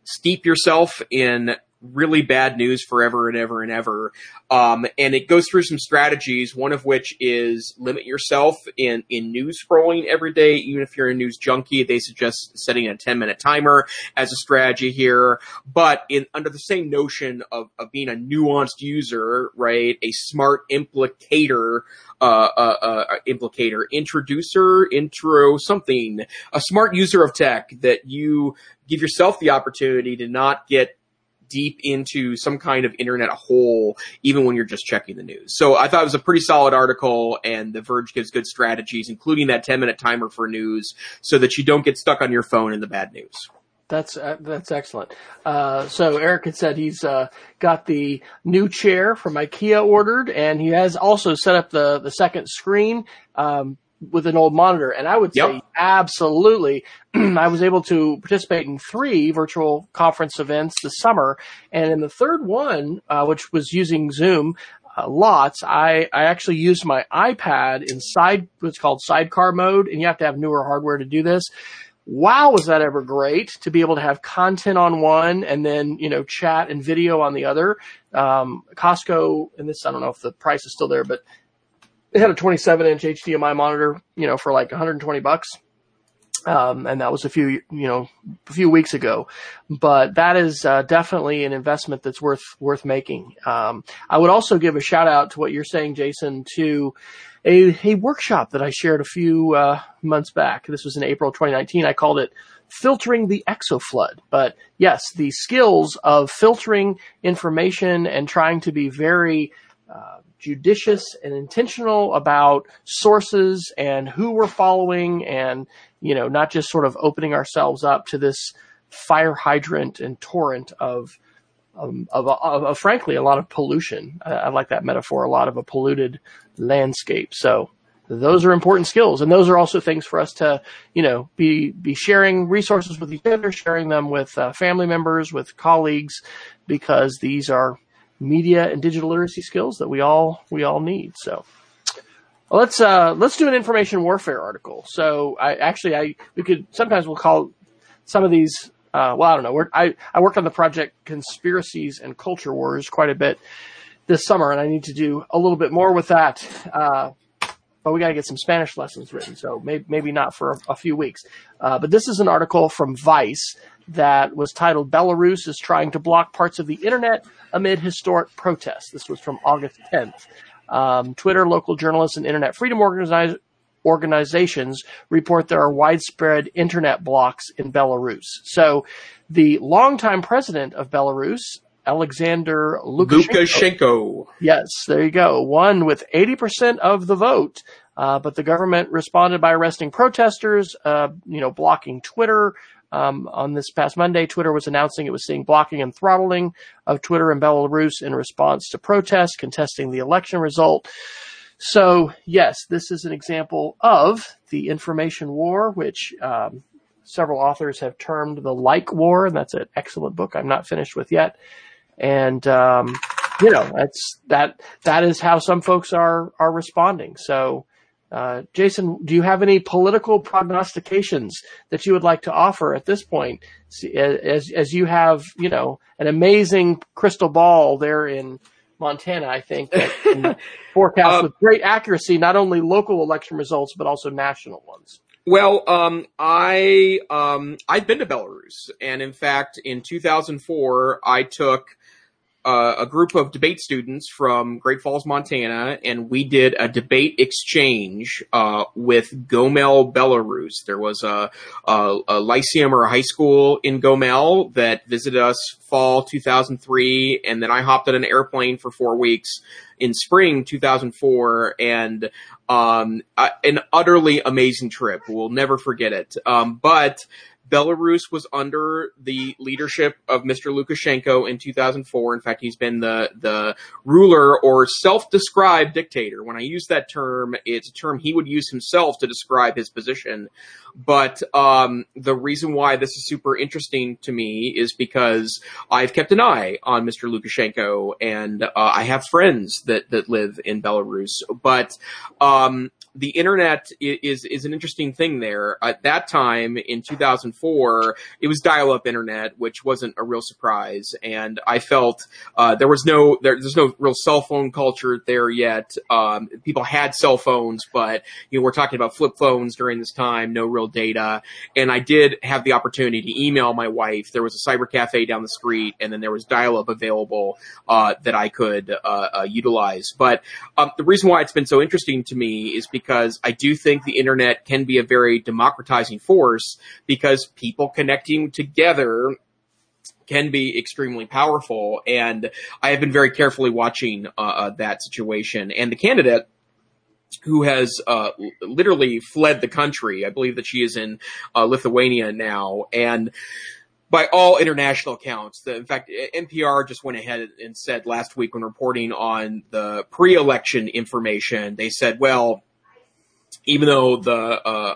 steep yourself in really bad news forever and ever and ever. Um, and it goes through some strategies, one of which is limit yourself in, in news scrolling every day. Even if you're a news junkie, they suggest setting a ten minute timer as a strategy here. But in, under the same notion of, of being a nuanced user, right, a smart implicator, uh, uh, uh, implicator, introducer, intro, something, a smart user of tech that you give yourself the opportunity to not get deep into some kind of internet hole, even when you're just checking the news. So I thought it was a pretty solid article, and The Verge gives good strategies, including that ten minute timer for news, so that you don't get stuck on your phone in the bad news. That's uh, that's excellent. Uh, so Eric had said he's uh, got the new chair from IKEA ordered, and he has also set up the, the second screen um, with an old monitor. And I would say, yep, absolutely. I was able to participate in three virtual conference events this summer. And in the third one, uh, which was using Zoom uh, lots, I, I actually used my iPad in side, what's called sidecar mode. And you have to have newer hardware to do this. Wow, was that ever great to be able to have content on one and then, you know, chat and video on the other. Um, Costco, and this, I don't know if the price is still there, but they had a twenty-seven inch H D M I monitor, you know, for like one hundred twenty bucks. Um, and that was a few, you know, a few weeks ago, but that is uh, definitely an investment that's worth, worth making. Um, I would also give a shout out to what you're saying, Jason, to a, a workshop that I shared a few uh, months back. This was in April twenty nineteen. I called it Filtering the Exoflood. But yes, the skills of filtering information and trying to be very, uh, judicious and intentional about sources and who we're following, and, you know, not just sort of opening ourselves up to this fire hydrant and torrent of, um, of, of, of frankly, a lot of pollution. I, I like that metaphor, a lot of a polluted landscape. So those are important skills. And those are also things for us to, you know, be, be sharing resources with each other, sharing them with uh, family members, with colleagues, because these are media and digital literacy skills that we all we all need. So let's uh, let's do an information warfare article. So I actually I we could sometimes we'll call some of these. Uh, well, I don't know. We're, I I worked on the project Conspiracies and Culture Wars quite a bit this summer, and I need to do a little bit more with that. Uh, but we got to get some Spanish lessons written, so maybe maybe not for a, a few weeks. Uh, but this is an article from Vice that was titled "Belarus is trying to block parts of the internet amid historic protests." This was from August tenth. Um, Twitter, local journalists, and internet freedom organize- organizations report there are widespread internet blocks in Belarus. So the longtime president of Belarus, Alexander Lukashenko. Lukashenko. Yes, there you go. Won with eighty percent of the vote, uh, but the government responded by arresting protesters, uh, you know, blocking Twitter. Um, on this past Monday, Twitter was announcing it was seeing blocking and throttling of Twitter in Belarus in response to protests contesting the election result. So, yes, this is an example of the information war, which um, several authors have termed the like war, and that's an excellent book I'm not finished with yet. And, um, you know, that's that that is how some folks are, are responding. So, Uh, Jason, do you have any political prognostications that you would like to offer at this point, as as you have, you know, an amazing crystal ball there in Montana, I think, that can forecast um, with great accuracy not only local election results but also national ones? Well, um, I um, I've been to Belarus. years. And in fact, in two thousand four, I took uh, a group of debate students from Great Falls, Montana, and we did a debate exchange uh, with Gomel, Belarus. There was a, a, a lyceum or a high school in Gomel that visited us fall two thousand three, and then I hopped on an airplane for four weeks in spring two thousand four, and um, uh, an utterly amazing trip. We'll never forget it. Um, but Belarus was under the leadership of Mister Lukashenko in two thousand four. In fact, he's been the, the ruler or self-described dictator. When I use that term, it's a term he would use himself to describe his position. But um, the reason why this is super interesting to me is because I've kept an eye on Mister Lukashenko, and uh, I have friends that, that live in Belarus. But um, the internet is is an interesting thing there. At that time, in two thousand four, it was dial-up internet, which wasn't a real surprise. And I felt uh, there was no there, there's no real cell phone culture there yet. Um, people had cell phones, but you know, we're talking about flip phones during this time. No real data. And I did have the opportunity to email my wife. There was a cyber cafe down the street, and then there was dial-up available uh, that I could uh, uh, utilize. But um, the reason why it's been so interesting to me is because I do think the internet can be a very democratizing force, because people connecting together can be extremely powerful. And I have been very carefully watching uh, that situation. And the candidate who has uh, literally fled the country. I believe that she is in uh, Lithuania now. And by all international accounts, the, in fact, N P R just went ahead and said last week when reporting on the pre-election information, they said, well, even though the uh,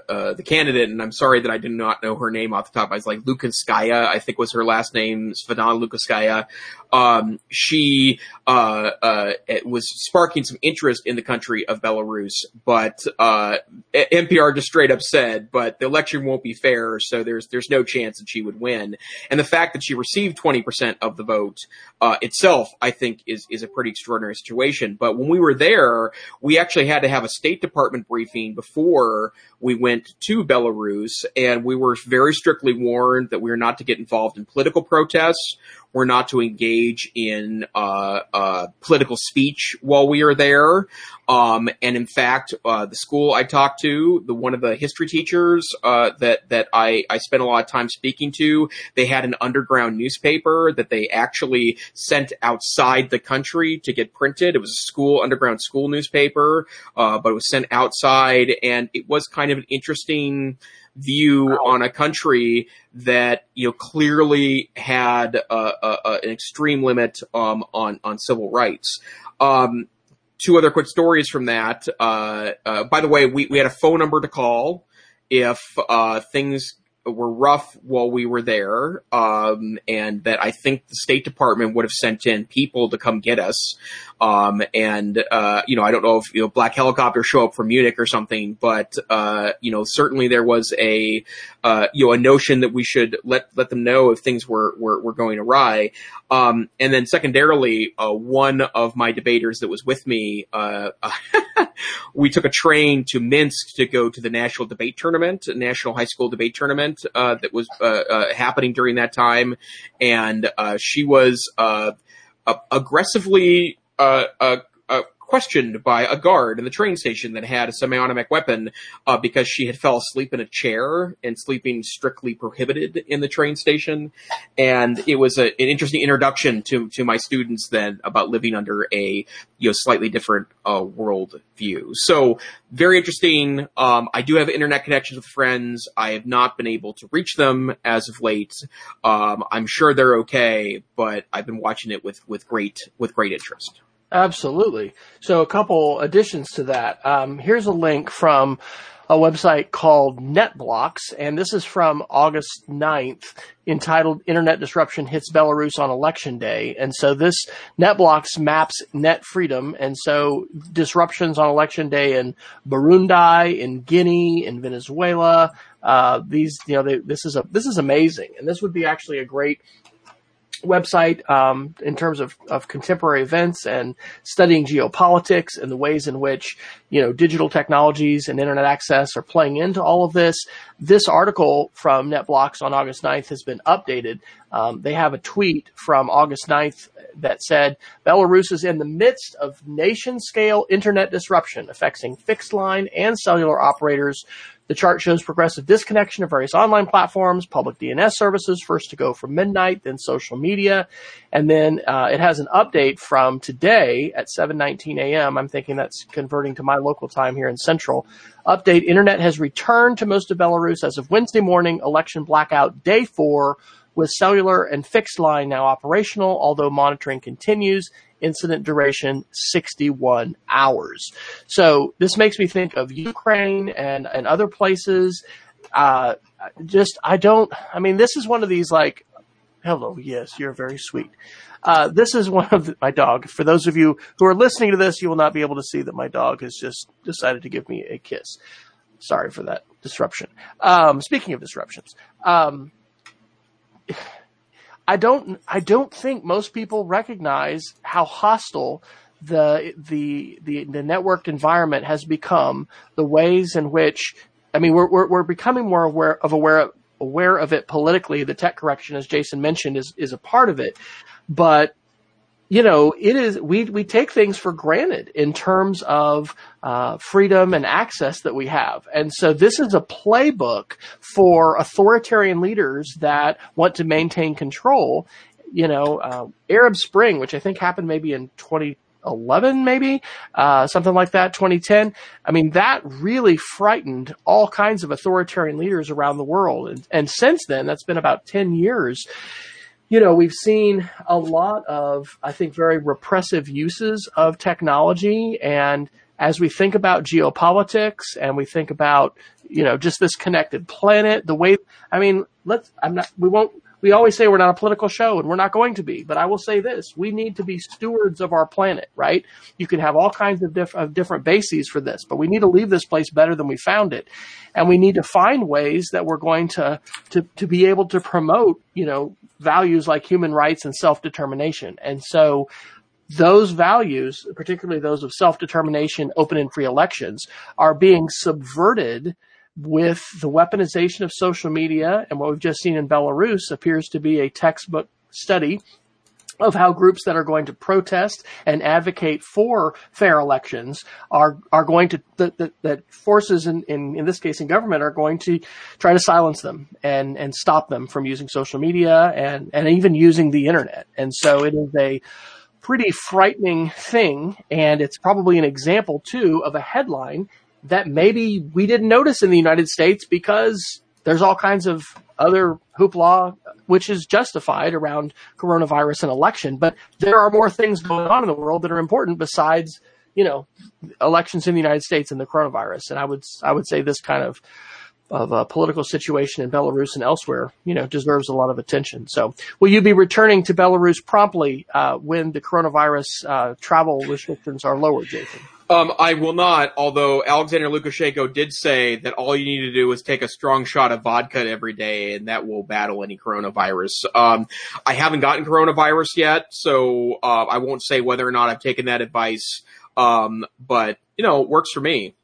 uh, uh, the candidate, and I'm sorry that I did not know her name off the top, I was like Lukaskaya, I think was her last name, Svetlana Lukaskaya. Um, she uh, uh, was sparking some interest in the country of Belarus, but uh, N P R just straight up said, but the election won't be fair, so there's there's no chance that she would win. And the fact that she received twenty percent of the vote uh, itself, I think, is is a pretty extraordinary situation. But when we were there, we actually had to have a State Department briefing before we went to Belarus, and we were very strictly warned that we were not to get involved in political protests. We're not to engage in uh, uh, political speech while we are there. Um, and in fact, uh, the school I talked to, the one of the history teachers uh, that that I, I spent a lot of time speaking to, they had an underground newspaper that they actually sent outside the country to get printed. It was a school underground school newspaper, uh, but it was sent outside, and it was kind of an interesting view wow. on a country that, you know, clearly had a, a, a, an extreme limit um, on on civil rights. Um, two other quick stories from that. Uh, uh, by the way, we, we had a phone number to call if uh, things were rough while we were there, um, and that I think the State Department would have sent in people to come get us. Um, and, uh, you know, I don't know if, you know, black helicopters show up from Munich or something, but, uh, you know, certainly there was a, uh, you know, a notion that we should let, let them know if things were, were, were going awry. Um, and then secondarily, uh, one of my debaters that was with me, uh, we took a train to Minsk to go to the national debate tournament, national high school debate tournament. Uh, that was uh, uh, happening during that time, and uh, she was uh, uh, aggressively uh, uh, uh, questioned by a guard in the train station that had a semi-automatic weapon uh, because she had fell asleep in a chair, and sleeping strictly prohibited in the train station. And it was a, an interesting introduction to, to my students then about living under a, you know, slightly different uh, world view. So very interesting. Um, I do have internet connections with friends. I have not been able to reach them as of late. Um, I'm sure they're okay, but I've been watching it with, with great, with great interest. Absolutely. So a couple additions to that. Um, here's a link from a website called NetBlocks, and this is from August ninth, entitled Internet Disruption Hits Belarus on Election Day. And so this NetBlocks maps net freedom. And so disruptions on Election Day in Burundi, in Guinea, in Venezuela, uh, these, you know, they, this is a, this is amazing. And this would be actually a great website um, in terms of, of contemporary events and studying geopolitics and the ways in which, you know, digital technologies and internet access are playing into all of this. This article from NetBlocks on August ninth has been updated. Um, they have a tweet from August ninth that said, Belarus is in the midst of nation-scale internet disruption affecting fixed-line and cellular operators. The chart shows progressive disconnection of various online platforms, public D N S services, first to go from midnight, then social media. And then uh, it has an update from today at seven nineteen a.m. I'm thinking that's converting to my local time here in Central. Update, internet has returned to most of Belarus as of Wednesday morning, election blackout day four, with cellular and fixed line now operational, although monitoring continues. Incident duration, sixty-one hours. So this makes me think of Ukraine and, and other places. Uh, just, I don't, I mean, this is one of these like, hello, yes, you're very sweet. Uh, this is one of the, my dog. For those of you who are listening to this, you will not be able to see that my dog has just decided to give me a kiss. Sorry for that disruption. Um, speaking of disruptions, um, I don't. I don't think most people recognize how hostile the, the the the networked environment has become. The ways in which, I mean, we're we're, we're becoming more aware of aware of, aware of it politically. The tech correction, as Jason mentioned, is is a part of it. But you know, it is we we take things for granted in terms of uh, freedom and access that we have, and so this is a playbook for authoritarian leaders that want to maintain control. You know, uh, Arab Spring, which I think happened maybe in twenty eleven, maybe uh, something like that, twenty ten. I mean, that really frightened all kinds of authoritarian leaders around the world, and, and since then, that's been about ten years. You know, we've seen a lot of, I think, very repressive uses of technology. And as we think about geopolitics and we think about, you know, just this connected planet, the way, I mean, let's, I'm not, we won't, we always say we're not a political show and we're not going to be, but I will say this, we need to be stewards of our planet, right? You can have all kinds of, diff- of different bases for this, but we need to leave this place better than we found it. And we need to find ways that we're going to, to, to be able to promote, you know, values like human rights and self-determination. And so those values, particularly those of self-determination, open and free elections, are being subverted with the weaponization of social media. And what we've just seen in Belarus appears to be a textbook study of how groups that are going to protest and advocate for fair elections are are going to, that, that, that forces in, in, in this case in government are going to try to silence them and, and stop them from using social media and, and even using the internet. And so it is a pretty frightening thing. And it's probably an example too of a headline that maybe we didn't notice in the United States because there's all kinds of other hoopla, which is justified around coronavirus and election. But there are more things going on in the world that are important besides, you know, elections in the United States and the coronavirus. And I would, I would say this kind of, of a political situation in Belarus and elsewhere, you know, deserves a lot of attention. So will you be returning to Belarus promptly uh, when the coronavirus uh, travel restrictions are lowered, Jason? Um, I will not, although Alexander Lukashenko did say that all you need to do is take a strong shot of vodka every day, and that will battle any coronavirus. Um, I haven't gotten coronavirus yet, so uh, I won't say whether or not I've taken that advice, um, but, you know, it works for me.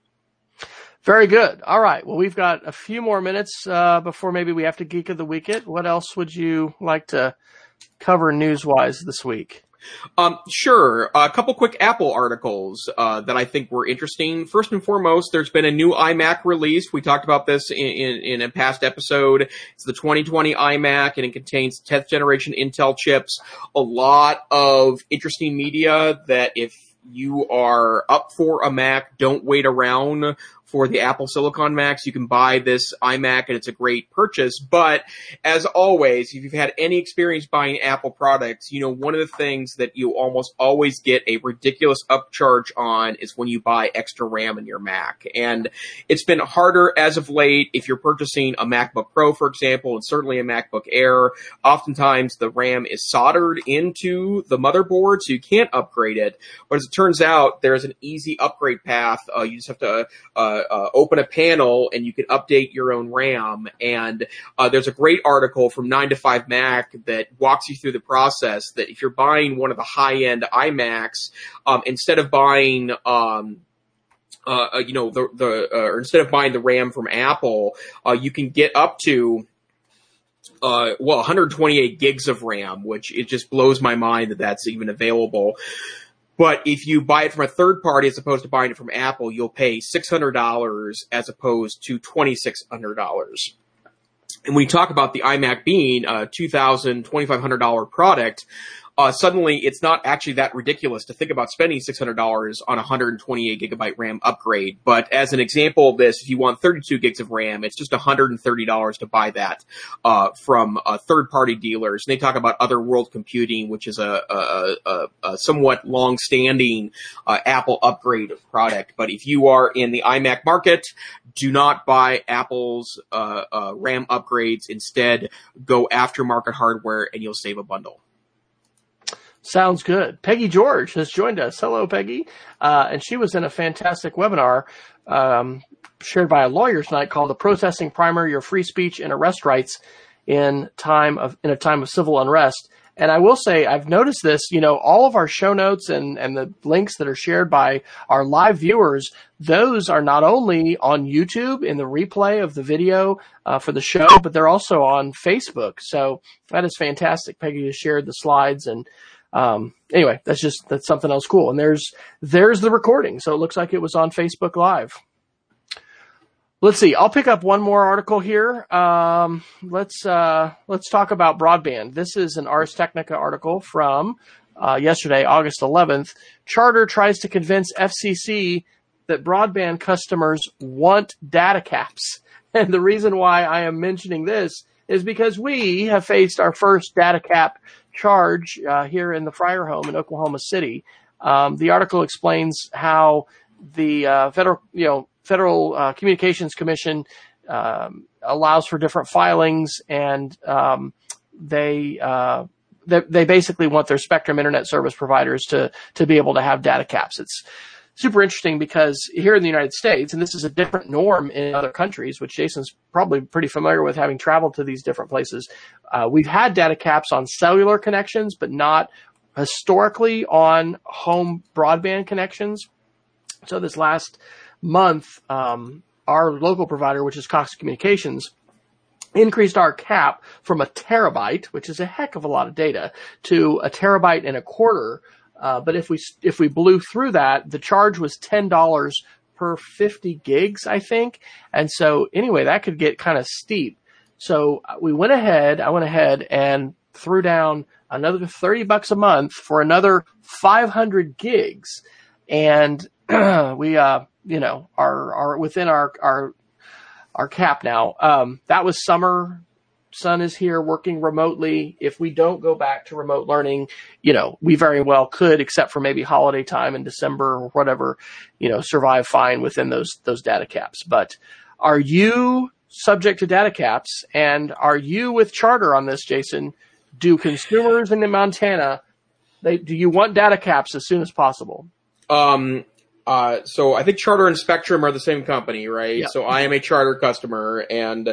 Very good. All right. Well, we've got a few more minutes uh, before maybe we have to Geek of the Week it. What else would you like to cover news-wise this week? Um, sure. A couple quick Apple articles uh, that I think were interesting. First and foremost, there's been a new iMac release. We talked about this in, in, in a past episode. It's the twenty twenty iMac, and it contains tenth generation Intel chips. A lot of interesting media that if you are up for a Mac, don't wait around for the Apple Silicon Macs. You can buy this iMac and it's a great purchase. But as always, if you've had any experience buying Apple products, you know, one of the things that you almost always get a ridiculous upcharge on is when you buy extra RAM in your Mac. And it's been harder as of late if you're purchasing a MacBook Pro, for example, and certainly a MacBook Air. Oftentimes the RAM is soldered into the motherboard, so you can't upgrade it. But as it turns out, there's an easy upgrade path. Uh, you just have to, uh, uh, open a panel and you can update your own RAM. And uh, there's a great article from nine to five Mac that walks you through the process that if you're buying one of the high-end iMacs, um, instead of buying um, uh, you know the the uh, or instead of buying the RAM from Apple, uh, you can get up to Uh, well, one hundred twenty-eight gigs of RAM, which it just blows my mind that that's even available. But if you buy it from a third party as opposed to buying it from Apple, you'll pay six hundred dollars as opposed to two thousand six hundred dollars. And when you talk about the iMac being a two thousand dollars, two thousand five hundred dollars product, uh, suddenly it's not actually that ridiculous to think about spending six hundred dollars on a one hundred twenty-eight gigabyte RAM upgrade. But as an example of this, if you want thirty-two gigs of RAM, it's just one hundred thirty dollars to buy that, uh, from, uh, third-party dealers. And they talk about Otherworld Computing, which is a, a, a, a somewhat long-standing, uh, Apple upgrade of product. But if you are in the iMac market, do not buy Apple's, uh, uh, RAM upgrades. Instead, go aftermarket hardware and you'll save a bundle. Sounds good. Peggy George has joined us. Hello, Peggy. Uh, and she was in a fantastic webinar um, shared by a lawyer tonight called The Protesting Primer, Your Free Speech and Arrest Rights in Time of in a Time of Civil Unrest. And I will say I've noticed this, you know, all of our show notes and, and the links that are shared by our live viewers, those are not only on YouTube in the replay of the video uh, for the show, but they're also on Facebook. So that is fantastic. Peggy has shared the slides and Um, anyway, that's just, that's something else cool. And there's, there's the recording. So it looks like it was on Facebook Live. Let's see. I'll pick up one more article here. Um, let's, uh, let's talk about broadband. This is an Ars Technica article from, uh, yesterday, August eleventh. Charter tries to convince F C C that broadband customers want data caps. And the reason why I am mentioning this is because we have faced our first data cap charge uh, here in the Fryer home in Oklahoma City. Um, the article explains how the uh, federal, you know, Federal uh, Communications Commission um, allows for different filings, and um, they uh, they they basically want their Spectrum internet service providers to to be able to have data caps. It's super interesting because here in the United States, and this is a different norm in other countries, which Jason's probably pretty familiar with having traveled to these different places. Uh, we've had data caps on cellular connections, but not historically on home broadband connections. So this last month, um, our local provider, which is Cox Communications, increased our cap from a terabyte, which is a heck of a lot of data, to a terabyte and a quarter. Uh, but if we, if we blew through that, the charge was ten dollars per fifty gigs, I think. And so anyway, that could get kind of steep. So we went ahead, I went ahead and threw down another thirty bucks a month for another five hundred gigs. And we, uh, you know, are, are within our, our, our cap now. Um, that was summer. Son is here working remotely. If we don't go back to remote learning, you know, we very well could, except for maybe holiday time in December or whatever, you know, survive fine within those, those data caps. But are you subject to data caps? And are you with Charter on this, Jason? Do consumers in Montana, they, do you want data caps as soon as possible? Um, Uh, so I think Charter and Spectrum are the same company, right? Yeah. So I am a Charter customer, and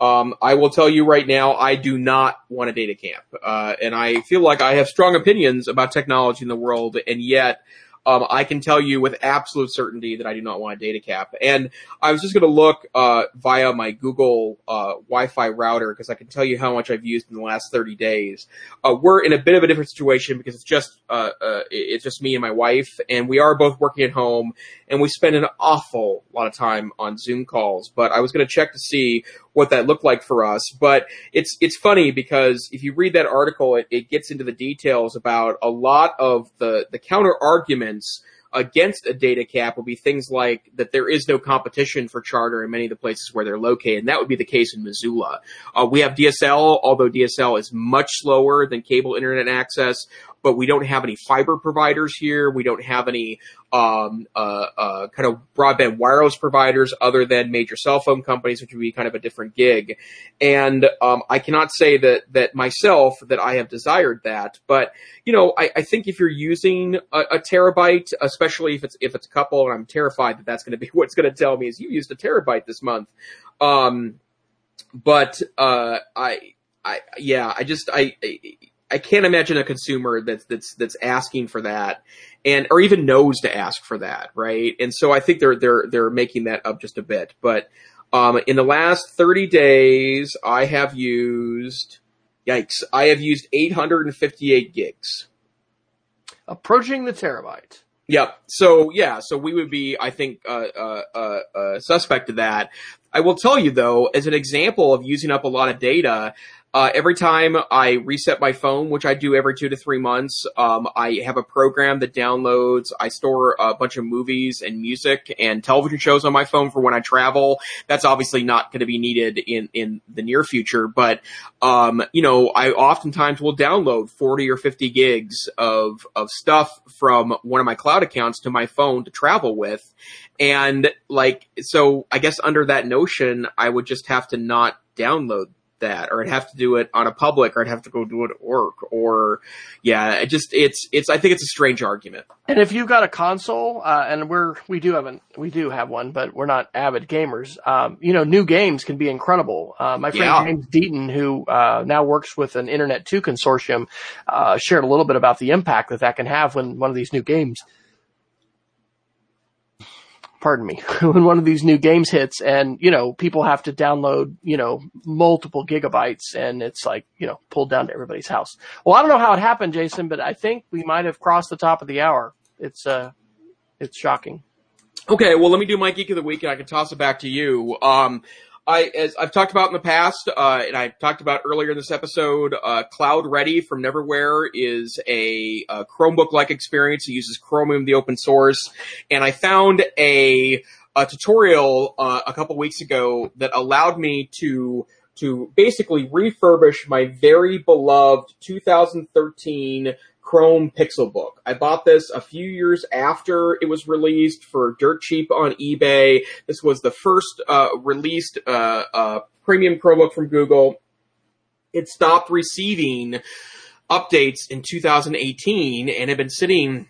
um, I will tell you right now, I do not want a data camp. Uh, and I feel like I have strong opinions about technology in the world, and yet um, I can tell you with absolute certainty that I do not want a data cap. And I was just going to look uh, via my Google uh, Wi-Fi router, because I can tell you how much I've used in the last thirty days. Uh, we're in a bit of a different situation because it's just uh, uh, it's just me and my wife, and we are both working at home, and we spend an awful lot of time on Zoom calls. But I was going to check to see what that looked like for us. But it's it's funny because if you read that article, it, it gets into the details about a lot of the, the counter-arguments against a data cap will be things like that there is no competition for Charter in many of the places where they're located, and that would be the case in Missoula. Uh, we have D S L, although D S L is much slower than cable internet access. but we don't have any fiber providers here. We don't have any um, uh, uh, kind of broadband wireless providers other than major cell phone companies, which would be kind of a different gig. And um, I cannot say that that myself that I have desired that. But, you know, I, I think if you're using a, a terabyte, especially if it's if it's a couple, and I'm terrified that that's going to be what's going to tell me is you used a terabyte this month. Um, but uh, I, I, yeah, I just I. I I can't imagine a consumer that's, that's, that's asking for that and, or even knows to ask for that. Right. And so I think they're, they're, they're making that up just a bit. But, um, in the last thirty days, I have used, yikes, I have used eight hundred fifty-eight gigs. Approaching the terabyte. Yep. So yeah, so we would be, I think, uh, uh, uh, uh, suspect of that. I will tell you though, as an example of using up a lot of data, Uh, every time I reset my phone, which I do every two to three months, um, I have a program that downloads. I store a bunch of movies and music and television shows on my phone for when I travel. That's obviously not going to be needed in, in the near future, but, um, you know, I oftentimes will download forty or fifty gigs of, of stuff from one of my cloud accounts to my phone to travel with. And like, so I guess under that notion, I would just have to not download that, or I'd have to do it on a public, or I'd have to go do it at work, or yeah, it just it's it's I think it's a strange argument. And if you've got a console, uh, and we're we do have an we do have one, but we're not avid gamers. Um, you know, new games can be incredible. Uh, my friend yeah. James Deaton, who uh, now works with an Internet two consortium, uh, shared a little bit about the impact that that can have when one of these new games. Pardon me, when one of these new games hits and, you know, people have to download, you know, multiple gigabytes and it's like, you know, pulled down to everybody's house. Well, I don't know how it happened, Jason, but I think we might have crossed the top of the hour. It's uh, it's shocking. Okay, well, let me do my Geek of the Week and I can toss it back to you. Um, I, as I've talked about in the past, uh, and I talked about earlier in this episode, uh, Cloud Ready from Neverware is a, a Chromebook-like experience. It uses Chromium, the open source. And I found a, a tutorial, uh, a couple weeks ago that allowed me to, to basically refurbish my very beloved two thousand thirteen Chrome Pixelbook. I bought this a few years after it was released for dirt cheap on eBay. This was the first uh, released uh, uh, premium Chromebook from Google. It stopped receiving updates in two thousand eighteen and had been sitting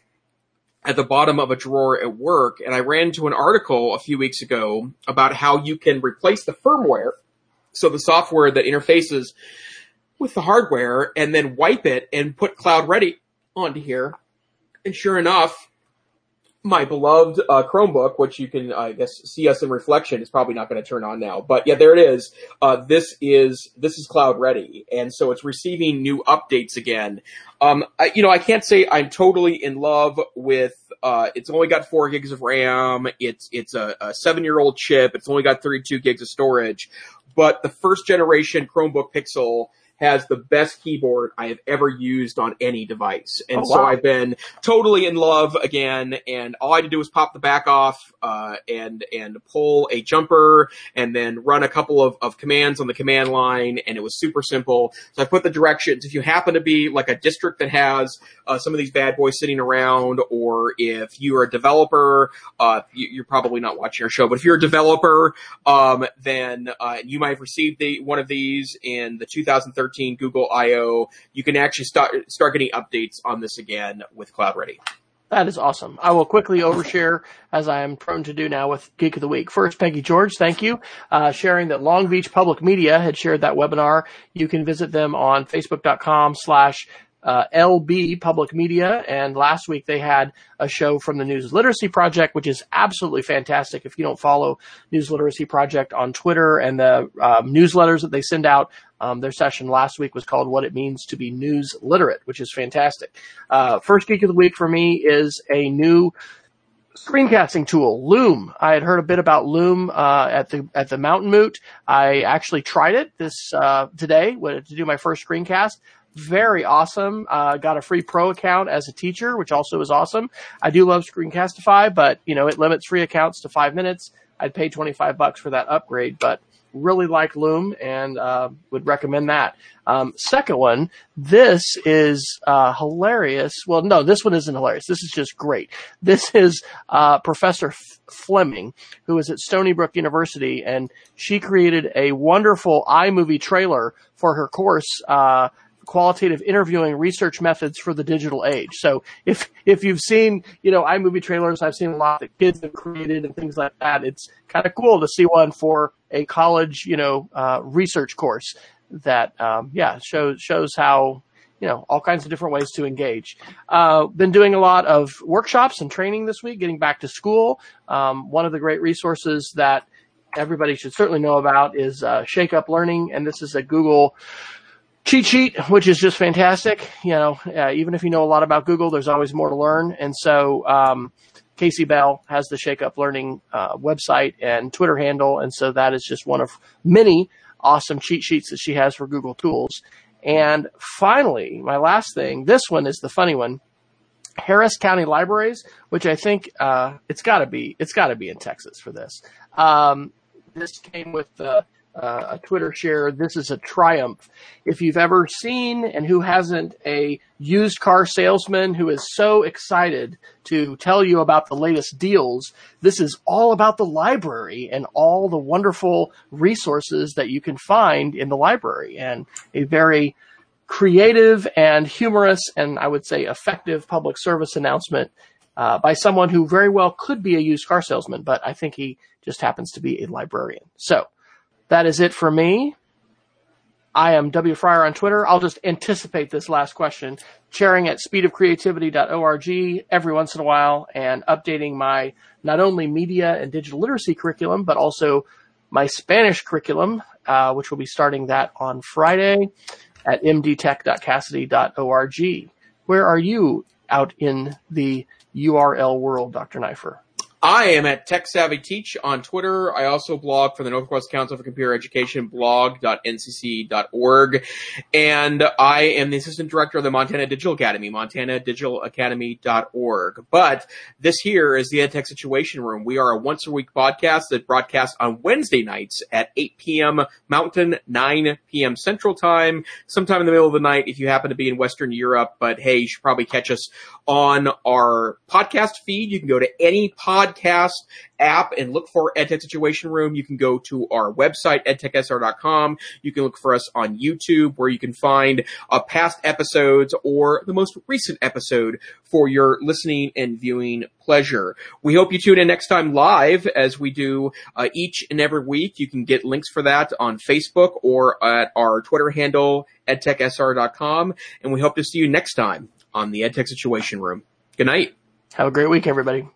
at the bottom of a drawer at work. And I ran into an article a few weeks ago about how you can replace the firmware, so the software that interfaces with the hardware, and then wipe it and put Cloud Ready onto here. And sure enough, my beloved uh, Chromebook, which you can, I guess, see us in reflection, is probably not going to turn on now. But yeah, there it is. Uh, this is this is Cloud Ready, and so it's receiving new updates again. Um, I, you know, I can't say I'm totally in love with. Uh, it's only got four gigs of RAM. It's it's a, a seven-year-old chip. It's only got thirty-two gigs of storage. But the first generation Chromebook Pixel has the best keyboard I have ever used on any device. And oh, wow. So I've been totally in love again. And all I had to do was pop the back off, uh, and, and pull a jumper and then run a couple of, of commands on the command line. And it was super simple. So I put the directions. If you happen to be like a district that has, uh, some of these bad boys sitting around, or if you're a developer, uh, you, you're probably not watching our show, but if you're a developer, um, then, uh, you might have received the, one of these in the two thousand thirteen Google I O. You can actually start start getting updates on this again with Cloud Ready. That is awesome. I will quickly overshare, as I am prone to do now, with Geek of the Week. First, Peggy George, thank you, uh, sharing that Long Beach Public Media had shared that webinar. You can visit them on facebook.com slash Uh, L B Public Media, and last week they had a show from the News Literacy Project, which is absolutely fantastic. If you don't follow News Literacy Project on Twitter and the um, newsletters that they send out, um, their session last week was called What It Means to Be News Literate, which is fantastic. Uh, first Geek of the Week for me is a new screencasting tool, Loom. I had heard a bit about Loom uh at the at the Mountain Moot. I actually tried it this uh today to do my first screencast. Very awesome. Uh, got a free pro account as a teacher, which also is awesome. I do love Screencastify, but, you know, it limits free accounts to five minutes. I'd pay twenty-five bucks for that upgrade, but really like Loom and uh, would recommend that. Um, second one, this is uh, hilarious. Well, no, this one isn't hilarious. This is just great. This is uh, Professor F- Fleming, who is at Stony Brook University, and she created a wonderful iMovie trailer for her course, uh, Qualitative Interviewing Research Methods for the Digital Age. So if if you've seen, you know, iMovie trailers, I've seen a lot that kids have created and things like that. It's kind of cool to see one for a college, you know, uh, research course that, um, yeah, shows shows how, you know, all kinds of different ways to engage. Uh, been doing a lot of workshops and training this week, getting back to school. Um, one of the great resources that everybody should certainly know about is uh, Shake Up Learning, and this is a Google cheat sheet, which is just fantastic. You know, uh, even if you know a lot about Google, there's always more to learn. And so um, Casey Bell has the Shake Up Learning uh, website and Twitter handle, and so that is just one of many awesome cheat sheets that she has for Google tools. And finally, my last thing, this one is the funny one, Harris County Libraries, which I think uh, it's got to be it's got to be in Texas for this. Um, this came with the Uh, a Twitter share. This is a triumph. If you've ever seen, and who hasn't, a used car salesman who is so excited to tell you about the latest deals, this is all about the library and all the wonderful resources that you can find in the library, and a very creative and humorous and, I would say, effective public service announcement uh, by someone who very well could be a used car salesman, but I think he just happens to be a librarian. So that is it for me. I am W. Fryer on Twitter. I'll just anticipate this last question, sharing at speed of creativity dot org every once in a while and updating my not only media and digital literacy curriculum, but also my Spanish curriculum, uh, which will be starting that on Friday at m d tech dot cassidy dot org. Where are you out in the U R L world, Doctor Neifer? I am at TechSavvyTeach on Twitter. I also blog for the Northwest Council for Computer Education, blog dot n c c dot org. And I am the assistant director of the Montana Digital Academy, montana digital academy dot org. But this here is the EdTech Situation Room. We are a once-a-week podcast that broadcasts on Wednesday nights at eight p.m. Mountain, nine p.m. Central Time, sometime in the middle of the night if you happen to be in Western Europe. But, hey, you should probably catch us on our podcast feed. You can go to any podcast podcast app and look for EdTech Situation Room. You can go to our website, edtech s r dot com. You can look for us on YouTube, where you can find uh, past episodes or the most recent episode for your listening and viewing pleasure. We hope you tune in next time live, as we do uh, each and every week. You can get links for that on Facebook or at our Twitter handle, edtech s r dot com. And we hope to see you next time on the EdTech Situation Room. Good night. Have a great week, everybody.